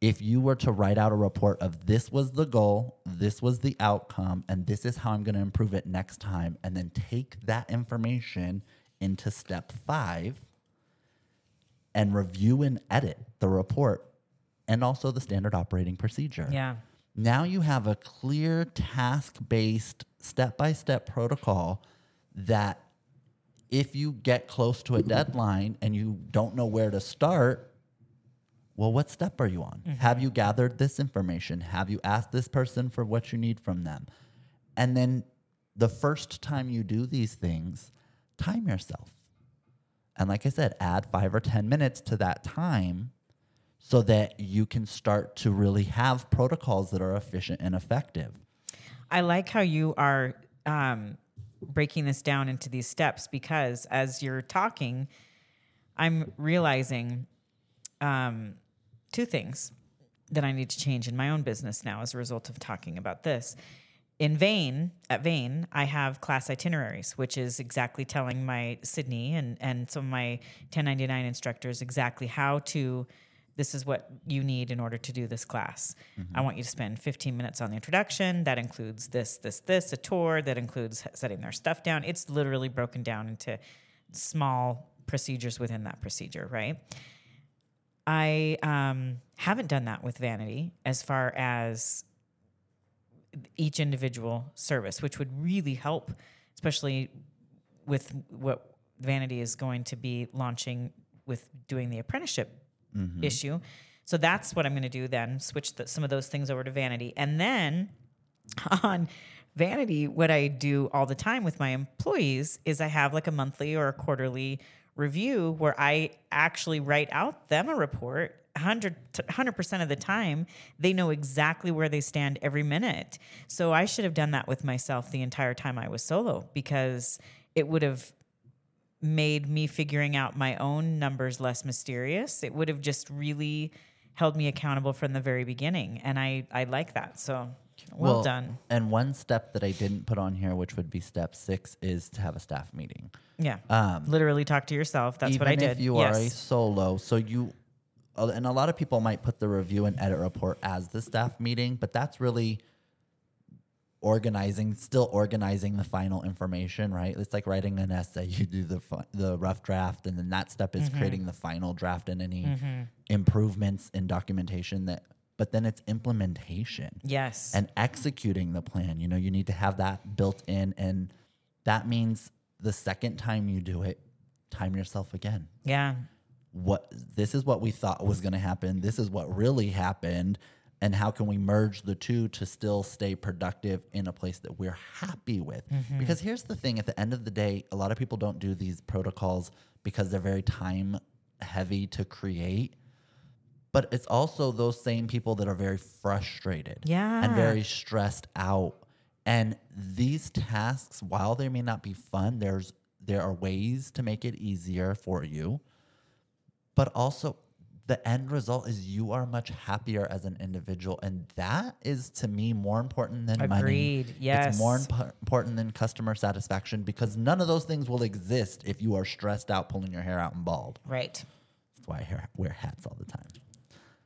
If you were to write out a report of this was the goal, this was the outcome, and this is how I'm going to improve it next time, and then take that information into step five and review and edit the report, and also the standard operating procedure. Yeah. Now you have a clear task-based step-by-step protocol that if you get close to a deadline and you don't know where to start, well, what step are you on? Mm-hmm. Have you gathered this information? Have you asked this person for what you need from them? And then the first time you do these things, time yourself. And like I said, add 5 or 10 minutes to that time so that you can start to really have protocols that are efficient and effective. I like how you are breaking this down into these steps, because as you're talking, I'm realizing two things that I need to change in my own business now as a result of talking about this. At Vain, I have class itineraries, which is exactly telling my Sydney and some of my 1099 instructors exactly how to, this is what you need in order to do this class. Mm-hmm. I want you to spend 15 minutes on the introduction. That includes this, a tour. That includes setting their stuff down. It's literally broken down into small procedures within that procedure, right? I haven't done that with Vanity as far as each individual service, which would really help, especially with what Vanity is going to be launching with doing the apprenticeship issue. So that's what I'm going to do then, switch some of those things over to Vanity. And then on Vanity, what I do all the time with my employees is I have like a monthly or a quarterly review where I actually write out them a report. 100% of the time, they know exactly where they stand every minute. So I should have done that with myself the entire time I was solo, because it would have made me figuring out my own numbers less mysterious. It would have just really held me accountable from the very beginning. And I like that. So well done. And one step that I didn't put on here, which would be step 6, is to have a staff meeting. Yeah. Literally talk to yourself. That's what I did. Even if you are a solo, so you... And a lot of people might put the review and edit report as the staff meeting, but that's really organizing the final information, right? It's like writing an essay. You do the rough draft, and then that step is creating the final draft and any improvements in documentation that, but then it's implementation. Yes. And executing the plan. You know, you need to have that built in, and that means the second time you do it, time yourself again. Yeah. This is what we thought was going to happen. This is what really happened. And how can we merge the two to still stay productive in a place that we're happy with? Mm-hmm. Because here's the thing, at the end of the day, a lot of people don't do these protocols because they're very time heavy to create. But it's also those same people that are very frustrated and very stressed out. And these tasks, while they may not be fun, there are ways to make it easier for you. But also the end result is you are much happier as an individual. And that is, to me, more important than money. Agreed, yes. It's more important than customer satisfaction, because none of those things will exist if you are stressed out, pulling your hair out, and bald. Right. That's why I wear hats all the time.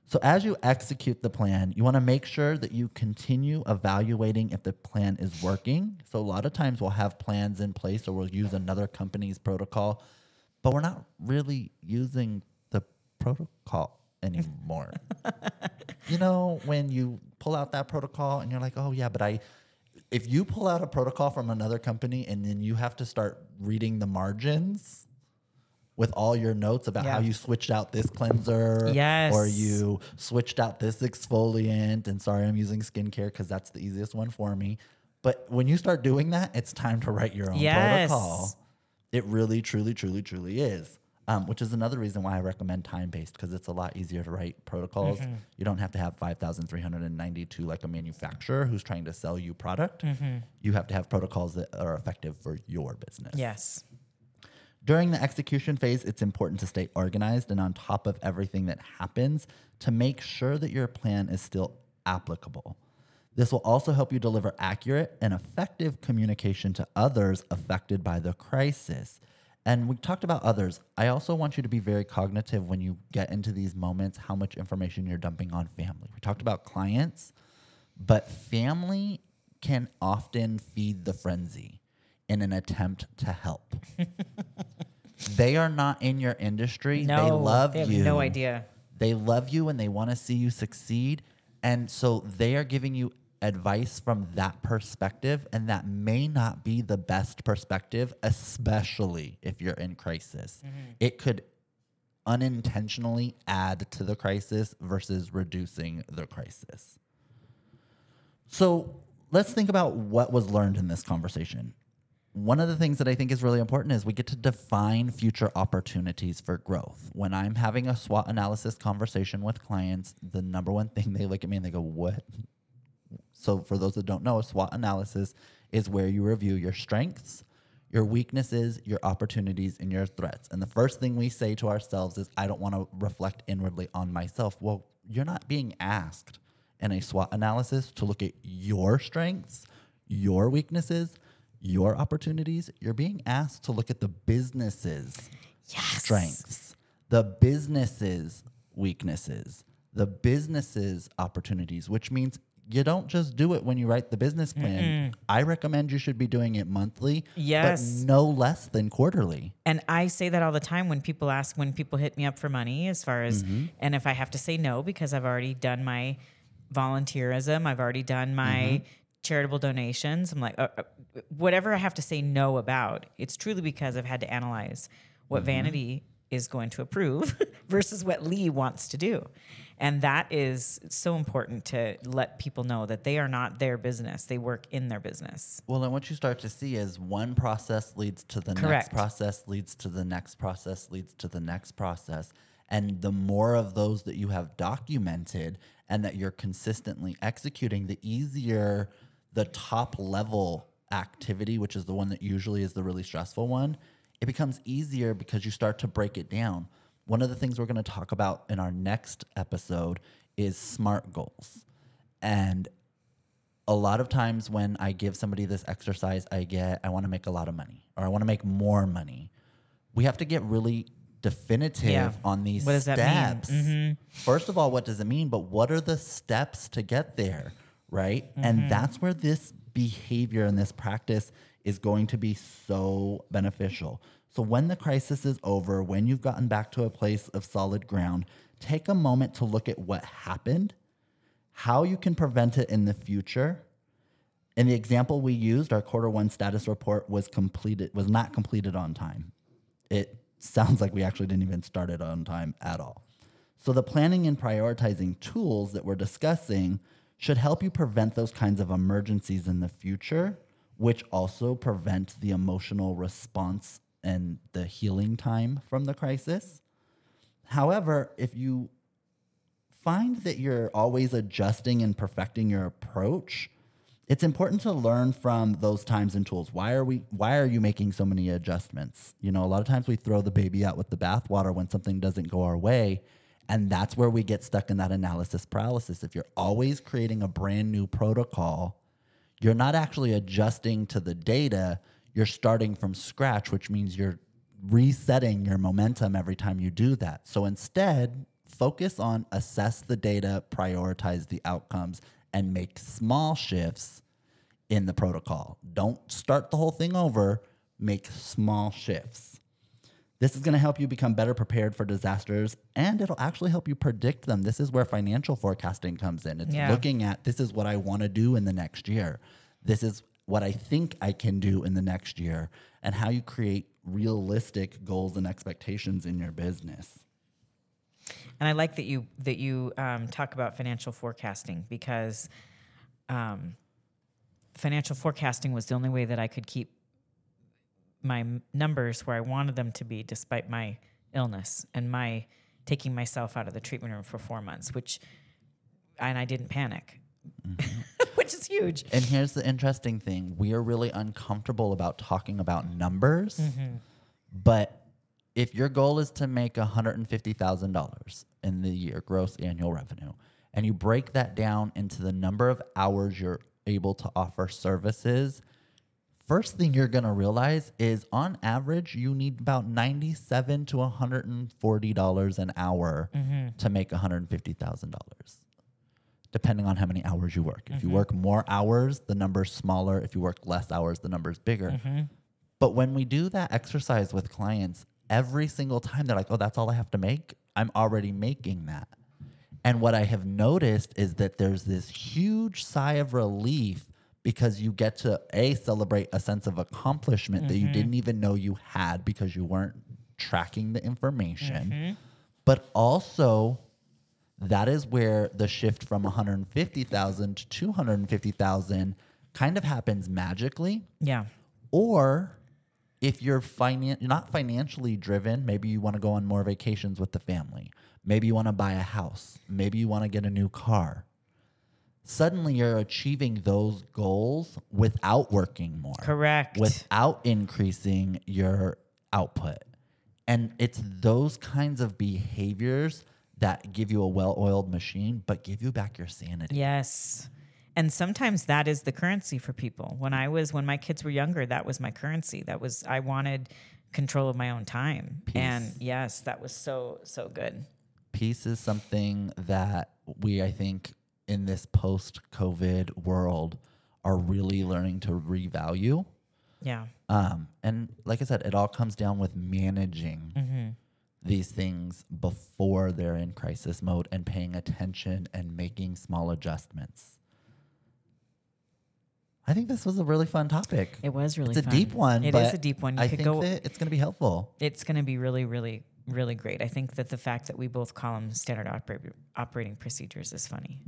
So as you execute the plan, you want to make sure that you continue evaluating if the plan is working. So a lot of times we'll have plans in place, or we'll use another company's protocol, but we're not really using protocol anymore. You know, when you pull out that protocol and you're like, oh yeah, but if you pull out a protocol from another company and then you have to start reading the margins with all your notes about how you switched out this cleanser or you switched out this exfoliant, and sorry, I'm using skincare because that's the easiest one for me. But when you start doing that, it's time to write your own protocol. It really, truly, truly, truly is. Which is another reason why I recommend time-based, because it's a lot easier to write protocols. Mm-hmm. You don't have to have 5,392 like a manufacturer who's trying to sell you product. Mm-hmm. You have to have protocols that are effective for your business. Yes. During the execution phase, it's important to stay organized and on top of everything that happens to make sure that your plan is still applicable. This will also help you deliver accurate and effective communication to others affected by the crisis. And we talked about others. I also want you to be very cognitive when you get into these moments, how much information you're dumping on family. We talked about clients, but family can often feed the frenzy in an attempt to help. They are not in your industry. No, they love you. They have no idea. They love you and they want to see you succeed. And so they are giving you advice from that perspective, and that may not be the best perspective, especially if you're in crisis. Mm-hmm. It could unintentionally add to the crisis versus reducing the crisis. So let's think about what was learned in this conversation. one of the things that I think is really important is we get to define future opportunities for growth. When I'm having a SWOT analysis conversation with clients, the number one thing they look at me and they go, what? So for those that don't know, a SWOT analysis is where you review your strengths, your weaknesses, your opportunities, and your threats. And the first thing we say to ourselves is, I don't want to reflect inwardly on myself. Well, you're not being asked in a SWOT analysis to look at your strengths, your weaknesses, your opportunities. You're being asked to look at the business's strengths, the business's weaknesses, the business's opportunities, which means you don't just do it when you write the business plan. Mm-mm. I recommend you should be doing it monthly, but no less than quarterly. And I say that all the time when people ask, when people hit me up for money, as far as, and if I have to say no, because I've already done my volunteerism, I've already done my charitable donations. I'm like, whatever I have to say no about, it's truly because I've had to analyze what Vanity is going to approve versus what Leigh wants to do. And that is so important to let people know that they are not their business. They work in their business. Well, and what you start to see is one process leads to the next process, leads to the next process, leads to the next process. And the more of those that you have documented and that you're consistently executing, the easier the top level activity, which is the one that usually is the really stressful one, it becomes easier because you start to break it down. One of the things we're going to talk about in our next episode is SMART goals. And a lot of times when I give somebody this exercise, I get, I want to make a lot of money, or I want to make more money. We have to get really definitive on these steps. What does that mean? First of all, what does it mean? But what are the steps to get there, right? And that's where this behavior and this practice is going to be so beneficial. So when the crisis is over, when you've gotten back to a place of solid ground, take a moment to look at what happened, how you can prevent it in the future. In the example we used, our quarter one status report was not completed on time. It sounds like we actually didn't even start it on time at all. So the planning and prioritizing tools that we're discussing should help you prevent those kinds of emergencies in the future, which also prevent the emotional response and the healing time from the crisis. However, if you find that you're always adjusting and perfecting your approach, it's important to learn from those times and tools. Why are you making so many adjustments? You know, a lot of times we throw the baby out with the bathwater when something doesn't go our way, and that's where we get stuck in that analysis paralysis. If you're always creating a brand new protocol, you're not actually adjusting to the data. You're starting from scratch, which means you're resetting your momentum every time you do that. So instead, focus on assess the data, prioritize the outcomes, and make small shifts in the protocol. Don't start the whole thing over. Make small shifts. This is going to help you become better prepared for disasters, and it'll actually help you predict them. This is where financial forecasting comes in. It's looking at, this is what I want to do in the next year. This is what I think I can do in the next year, and how you create realistic goals and expectations in your business. And I like that you talk about financial forecasting, because financial forecasting was the only way that I could keep my numbers where I wanted them to be, despite my illness and my taking myself out of the treatment room for 4 months, and I didn't panic. Which is huge. And here's the interesting thing. We are really uncomfortable about talking about numbers, but if your goal is to make $150,000 in the year, gross annual revenue, and you break that down into the number of hours you're able to offer services, first thing you're going to realize is on average, you need about $97 to $140 an hour to make $150,000. Depending on how many hours you work. If you work more hours, the number's smaller. If you work less hours, the number's bigger. But when we do that exercise with clients, every single time they're like, oh, that's all I have to make? I'm already making that. And what I have noticed is that there's this huge sigh of relief, because you get to, A, celebrate a sense of accomplishment that you didn't even know you had because you weren't tracking the information, but also, that is where the shift from $150,000 to $250,000 kind of happens magically. Yeah. Or if you're not financially driven, maybe you want to go on more vacations with the family. Maybe you want to buy a house. Maybe you want to get a new car. Suddenly you're achieving those goals without working more. Correct. Without increasing your output. And it's those kinds of behaviors that give you a well-oiled machine, but give you back your sanity. Yes. And sometimes that is the currency for people. When my kids were younger, that was my currency. I wanted control of my own time. Peace. And yes, that was so, so good. Peace is something that I think, in this post-COVID world, are really learning to revalue. Yeah. And like I said, it all comes down with managing these things before they're in crisis mode and paying attention and making small adjustments. I think this was a really fun topic. It was really fun. It's a deep one. It is a deep one. I think that it's going to be helpful. It's going to be really, really, really great. I think that the fact that we both call them standard operating procedures is funny.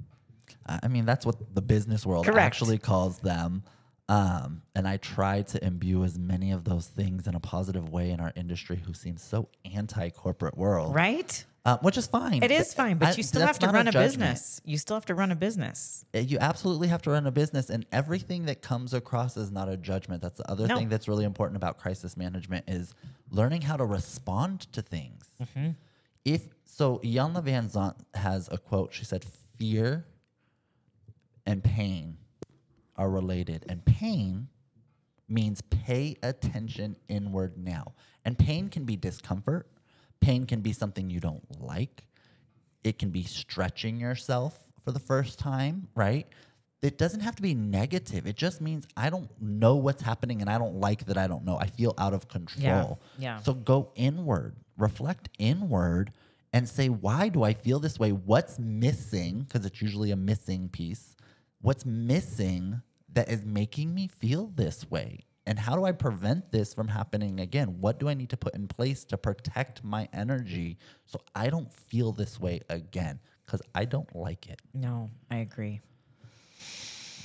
I mean, that's what the business world actually calls them. And I try to imbue as many of those things in a positive way in our industry, who seems so anti-corporate world. Right. Which is fine. It is fine, but you still have to run a business. You still have to run a business. You absolutely have to run a business, and everything that comes across is not a judgment. That's the other thing that's really important about crisis management, is learning how to respond to things. Mm-hmm. Yelena Van Zant has a quote. She said, "Fear and pain are related, and pain means pay attention inward now." And pain can be discomfort. Pain can be something you don't like. It can be stretching yourself for the first time, right? It doesn't have to be negative. It just means I don't know what's happening, and I don't like that I don't know. I feel out of control. Yeah. So go inward, reflect inward, and say, why do I feel this way? What's missing? Because it's usually a missing piece. What's missing that is making me feel this way? And how do I prevent this from happening again? What do I need to put in place to protect my energy so I don't feel this way again? Because I don't like it. No, I agree.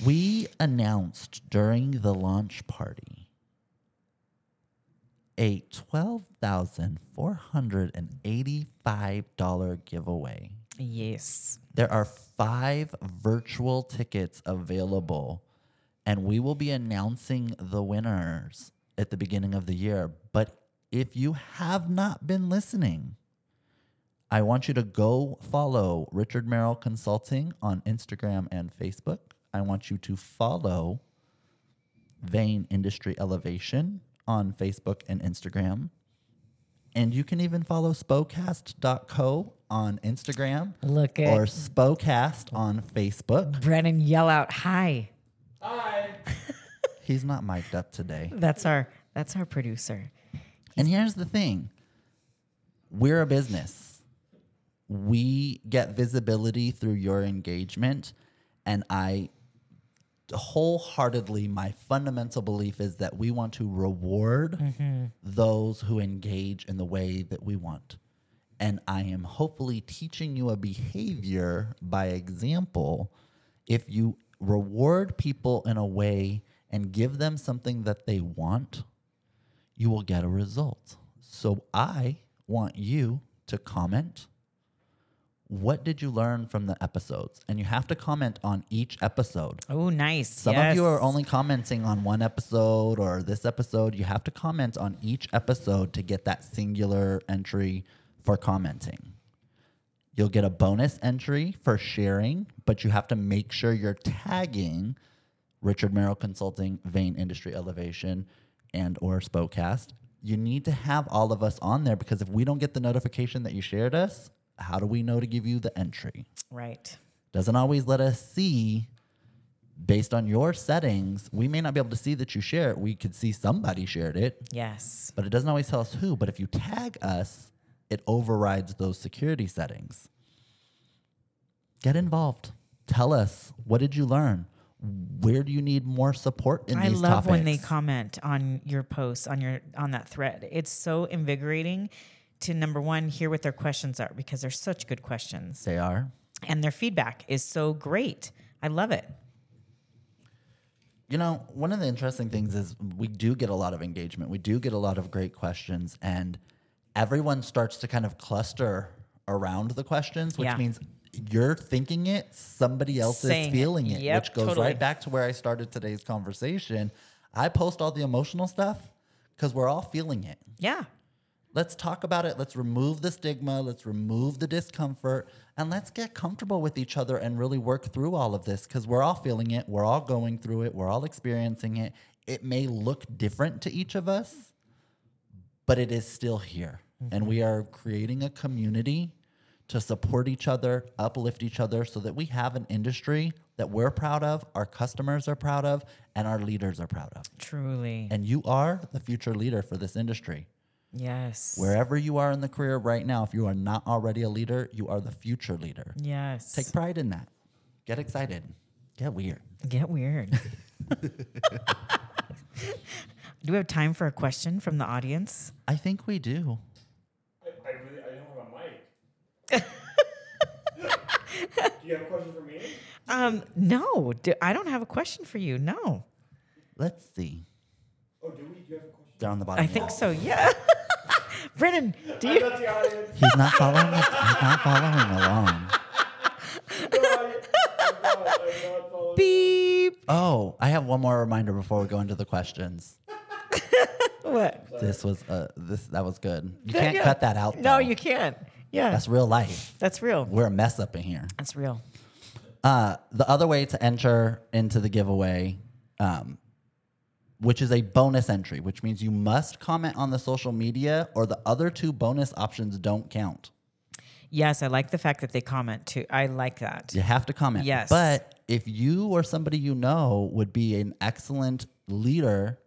We announced during the launch party a $12,485 giveaway. Yes. There are 5 virtual tickets available. And we will be announcing the winners at the beginning of the year. But if you have not been listening, I want you to go follow Richard Merrill Consulting on Instagram and Facebook. I want you to follow Vain Industry Elevation on Facebook and Instagram. And you can even follow Spocast.co on Instagram. Or Spocast on Facebook. Brennan, yell out, "Hi." Hi. He's not mic'd up today. That's our producer. And here's the thing. We're a business. We get visibility through your engagement, and I wholeheartedly, my fundamental belief is that we want to reward those who engage in the way that we want. And I am hopefully teaching you a behavior by example. If you reward people in a way and give them something that they want, you will get a result. So I want you to comment, what did you learn from the episodes? And you have to comment on each episode. Oh, nice. Some of you are only commenting on one episode or this episode. You have to comment on each episode to get that singular entry for commenting. You'll get a bonus entry for sharing, but you have to make sure you're tagging Richard Merrill Consulting, Vain Industry Elevation, and or Spocast. You need to have all of us on there, because if we don't get the notification that you shared us, how do we know to give you the entry? Right. Doesn't always let us see, based on your settings, we may not be able to see that you share it. We could see somebody shared it. Yes. But it doesn't always tell us who. But if you tag us, it overrides those security settings. Get involved. Tell us, what did you learn? Where do you need more support in these topics? I love when they comment on your posts, on that thread. It's so invigorating to, number one, hear what their questions are, because they're such good questions. They are. And their feedback is so great. I love it. You know, one of the interesting things is we do get a lot of engagement. We do get a lot of great questions, and everyone starts to kind of cluster around the questions, which means you're thinking it, somebody else is feeling it, which goes right back to where I started today's conversation. I post all the emotional stuff because we're all feeling it. Yeah. Let's talk about it. Let's remove the stigma. Let's remove the discomfort. And let's get comfortable with each other and really work through all of this because we're all feeling it. We're all going through it. We're all experiencing it. It may look different to each of us, but it is still here. Mm-hmm. And we are creating a community to support each other, uplift each other so that we have an industry that we're proud of, our customers are proud of, and our leaders are proud of. Truly. And you are the future leader for this industry. Yes. Wherever you are in the career right now, if you are not already a leader, you are the future leader. Yes. Take pride in that. Get excited. Get weird. Get weird. Do we have time for a question from the audience? I think we do. I don't have a mic. Do you have a question for me? No. I don't have a question for you. No. Let's see. Oh, do you have a question? Down on the bottom. I think so, yeah. Brennan, do you? He's not following us. He's not following along. No, I'm not following. Beep. Oh, I have one more reminder before we go into the questions. What? That was good. You can't cut that out. No, you can't. Yeah. That's real life. That's real. We're a mess up in here. That's real. The other way to enter into the giveaway, which is a bonus entry, which means you must comment on the social media or the other two bonus options don't count. Yes, I like the fact that they comment too. I like that. You have to comment. Yes. But if you or somebody you know would be an excellent leader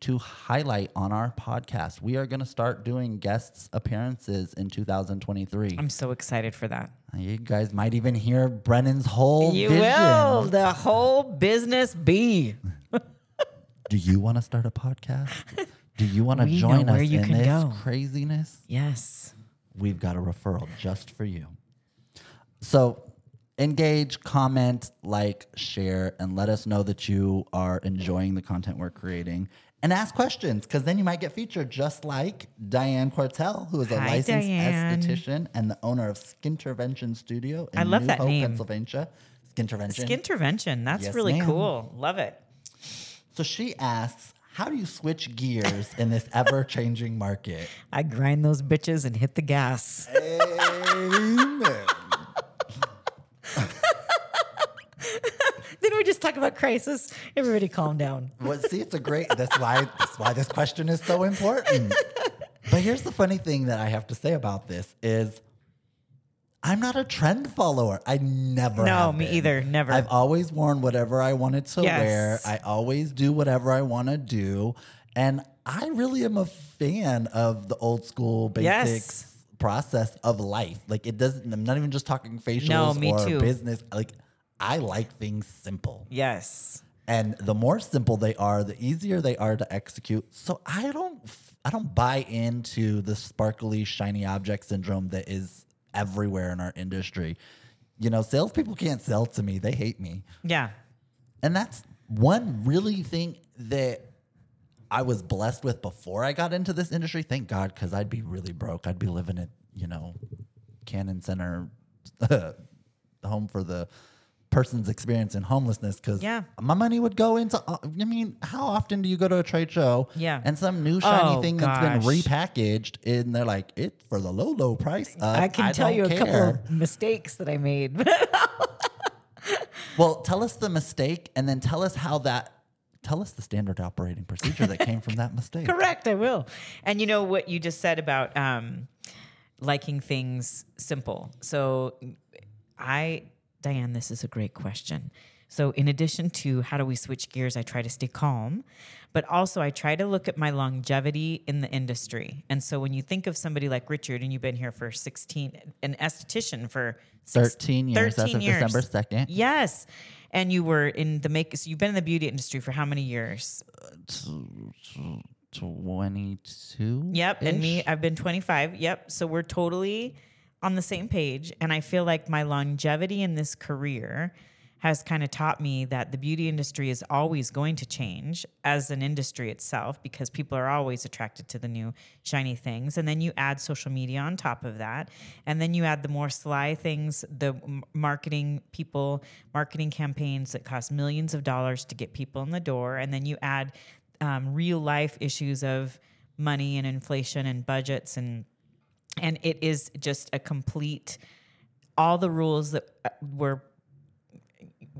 to highlight on our podcast, we are going to start doing guest appearances in 2023. I'm so excited for that. You guys might even hear Brennan's whole vision. You will. The whole business bee. Do you want to start a podcast? Do you want to join us in this craziness? Yes. We've got a referral just for you. So engage, comment, like, share, and let us know that you are enjoying the content we're creating. And ask questions, because then you might get featured, just like Diane Quartel, who is a licensed esthetician and the owner of Skintervention Studio in New Hope, Pennsylvania. Skintervention. That's really cool. Love it. So she asks, how do you switch gears in this ever-changing market? I grind those bitches and hit the gas. Amen. Didn't we just talk about crisis? Everybody calm down. Well, see, it's a great, that's why this question is so important. But here's the funny thing that I have to say about this is I'm not a trend follower. I never have been. No, me either. Never. I've always worn whatever I wanted to wear. I always do whatever I want to do. And I really am a fan of the old school basics process of life. Like it doesn't, I'm not even just talking facials or business. Like I like things simple. Yes. And the more simple they are, the easier they are to execute. So I don't buy into the sparkly, shiny object syndrome that is everywhere in our industry. You know, salespeople can't sell to me. They hate me. Yeah. And that's one really thing that I was blessed with before I got into this industry. Thank God, because I'd be really broke. I'd be living at, Cannon Center, the home for the person's experience in homelessness, because my money would go into, how often do you go to a trade show and some new shiny thing that's been repackaged and they're like, it's for the low price. I can tell you a couple of mistakes that I made. Well, tell us the mistake and then tell us the standard operating procedure that came from that mistake. Correct, I will. And you know what you just said about liking things simple. So Diane, this is a great question. So in addition to how do we switch gears, I try to stay calm, but also I try to look at my longevity in the industry. And so when you think of somebody like Richard, and you've been here for 13 years. 13 years. As of December 2nd. Yes. And you were in the make. So you've been in the beauty industry for how many years? 22. Yep. And me, I've been 25. Yep. So we're totally on the same page, and I feel like my longevity in this career has kind of taught me that the beauty industry is always going to change as an industry itself, because people are always attracted to the new shiny things. And then you add social media on top of that. And then you add the more sly things, the marketing people, marketing campaigns that cost millions of dollars to get people in the door. And then you add real life issues of money and inflation and budgets. And it is just a complete, all the rules that were,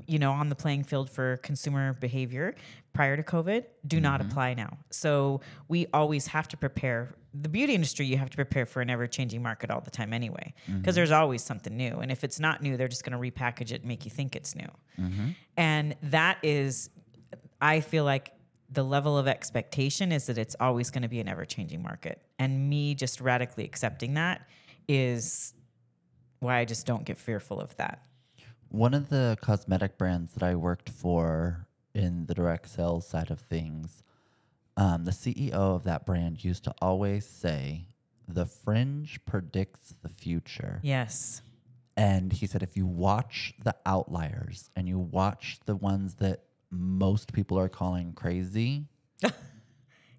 you know, on the playing field for consumer behavior prior to COVID do not apply now. So we always have to prepare. The beauty industry, you have to prepare for an ever-changing market all the time anyway, because there's always something new. And if it's not new, they're just going to repackage it and make you think it's new. And that is, I feel like the level of expectation is that it's always going to be an ever-changing market. And me just radically accepting that is why I just don't get fearful of that. One of the cosmetic brands that I worked for in the direct sales side of things, the CEO of that brand used to always say, the fringe predicts the future. Yes. And he said, if you watch the outliers and you watch the ones that most people are calling crazy,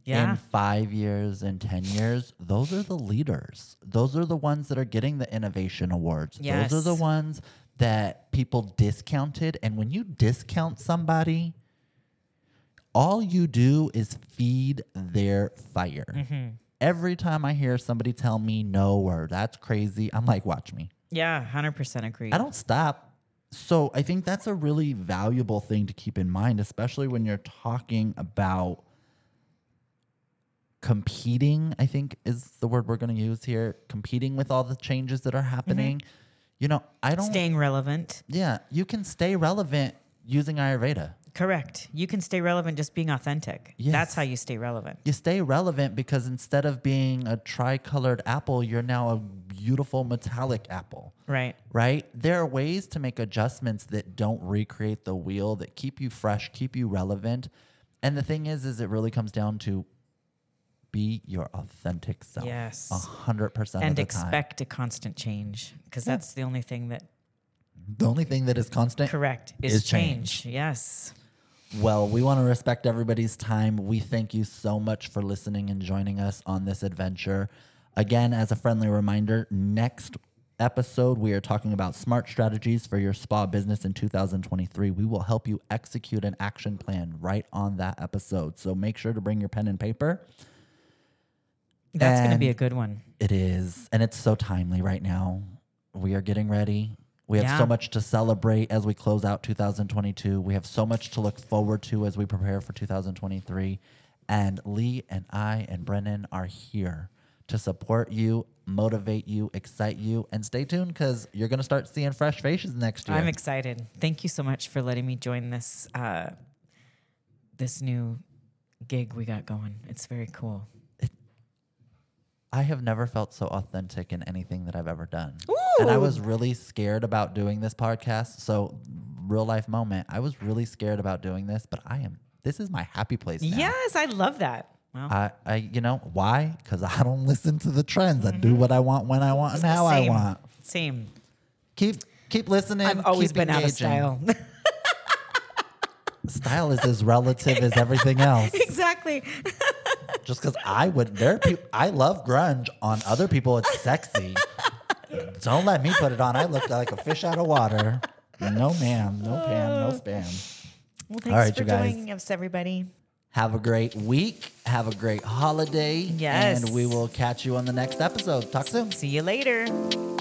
in 5 years and 10 years, those are the leaders. Those are the ones that are getting the innovation awards. Yes. Those are the ones that people discounted. And when you discount somebody, all you do is feed their fire. Every time I hear somebody tell me no or that's crazy, I'm like, watch me. Yeah, 100% agree. I don't stop. So I think that's a really valuable thing to keep in mind, especially when you're talking about competing, I think is the word we're going to use here, competing with all the changes that are happening. You know, I don't... Staying relevant. Yeah. You can stay relevant using Ayurveda. Correct. You can stay relevant just being authentic. Yes. That's how you stay relevant. You stay relevant because instead of being a tri-colored apple, you're now a beautiful metallic apple. Right. Right? There are ways to make adjustments that don't recreate the wheel, that keep you fresh, keep you relevant. And the thing is it really comes down to be your authentic self. Yes. 100% of the time. And expect a constant change, because that's the only thing that... The only thing that is constant? Correct. Is change. Yes. Well, we want to respect everybody's time. We thank you so much for listening and joining us on this adventure. Again, as a friendly reminder, next episode, we are talking about smart strategies for your spa business in 2023. We will help you execute an action plan right on that episode. So make sure to bring your pen and paper. That's going to be a good one. It is. And it's so timely right now. We are getting ready. We have so much to celebrate as we close out 2022. We have so much to look forward to as we prepare for 2023. And Leigh and I and Brennan are here to support you, motivate you, excite you, and stay tuned because you're going to start seeing fresh faces next year. I'm excited. Thank you so much for letting me join this, this new gig we got going. It's very cool. I have never felt so authentic in anything that I've ever done. Ooh. And I was really scared about doing this podcast. So real life moment, I was really scared about doing this, but this is my happy place now. Yes, I love that. Wow. I you know, why? Because I don't listen to the trends. I do what I want, when I want, and how I want. Same. Keep listening. I've always been engaging. Out of style. Style is as relative as everything else. Exactly. Just because I love grunge. On other people, it's sexy. Don't let me put it on. I look like a fish out of water. No ma'am, no Pam, no spam. Well, thanks. All right, for joining us, everybody. Have a great week. Have a great holiday. Yes. And we will catch you on the next episode. Talk soon. See you later.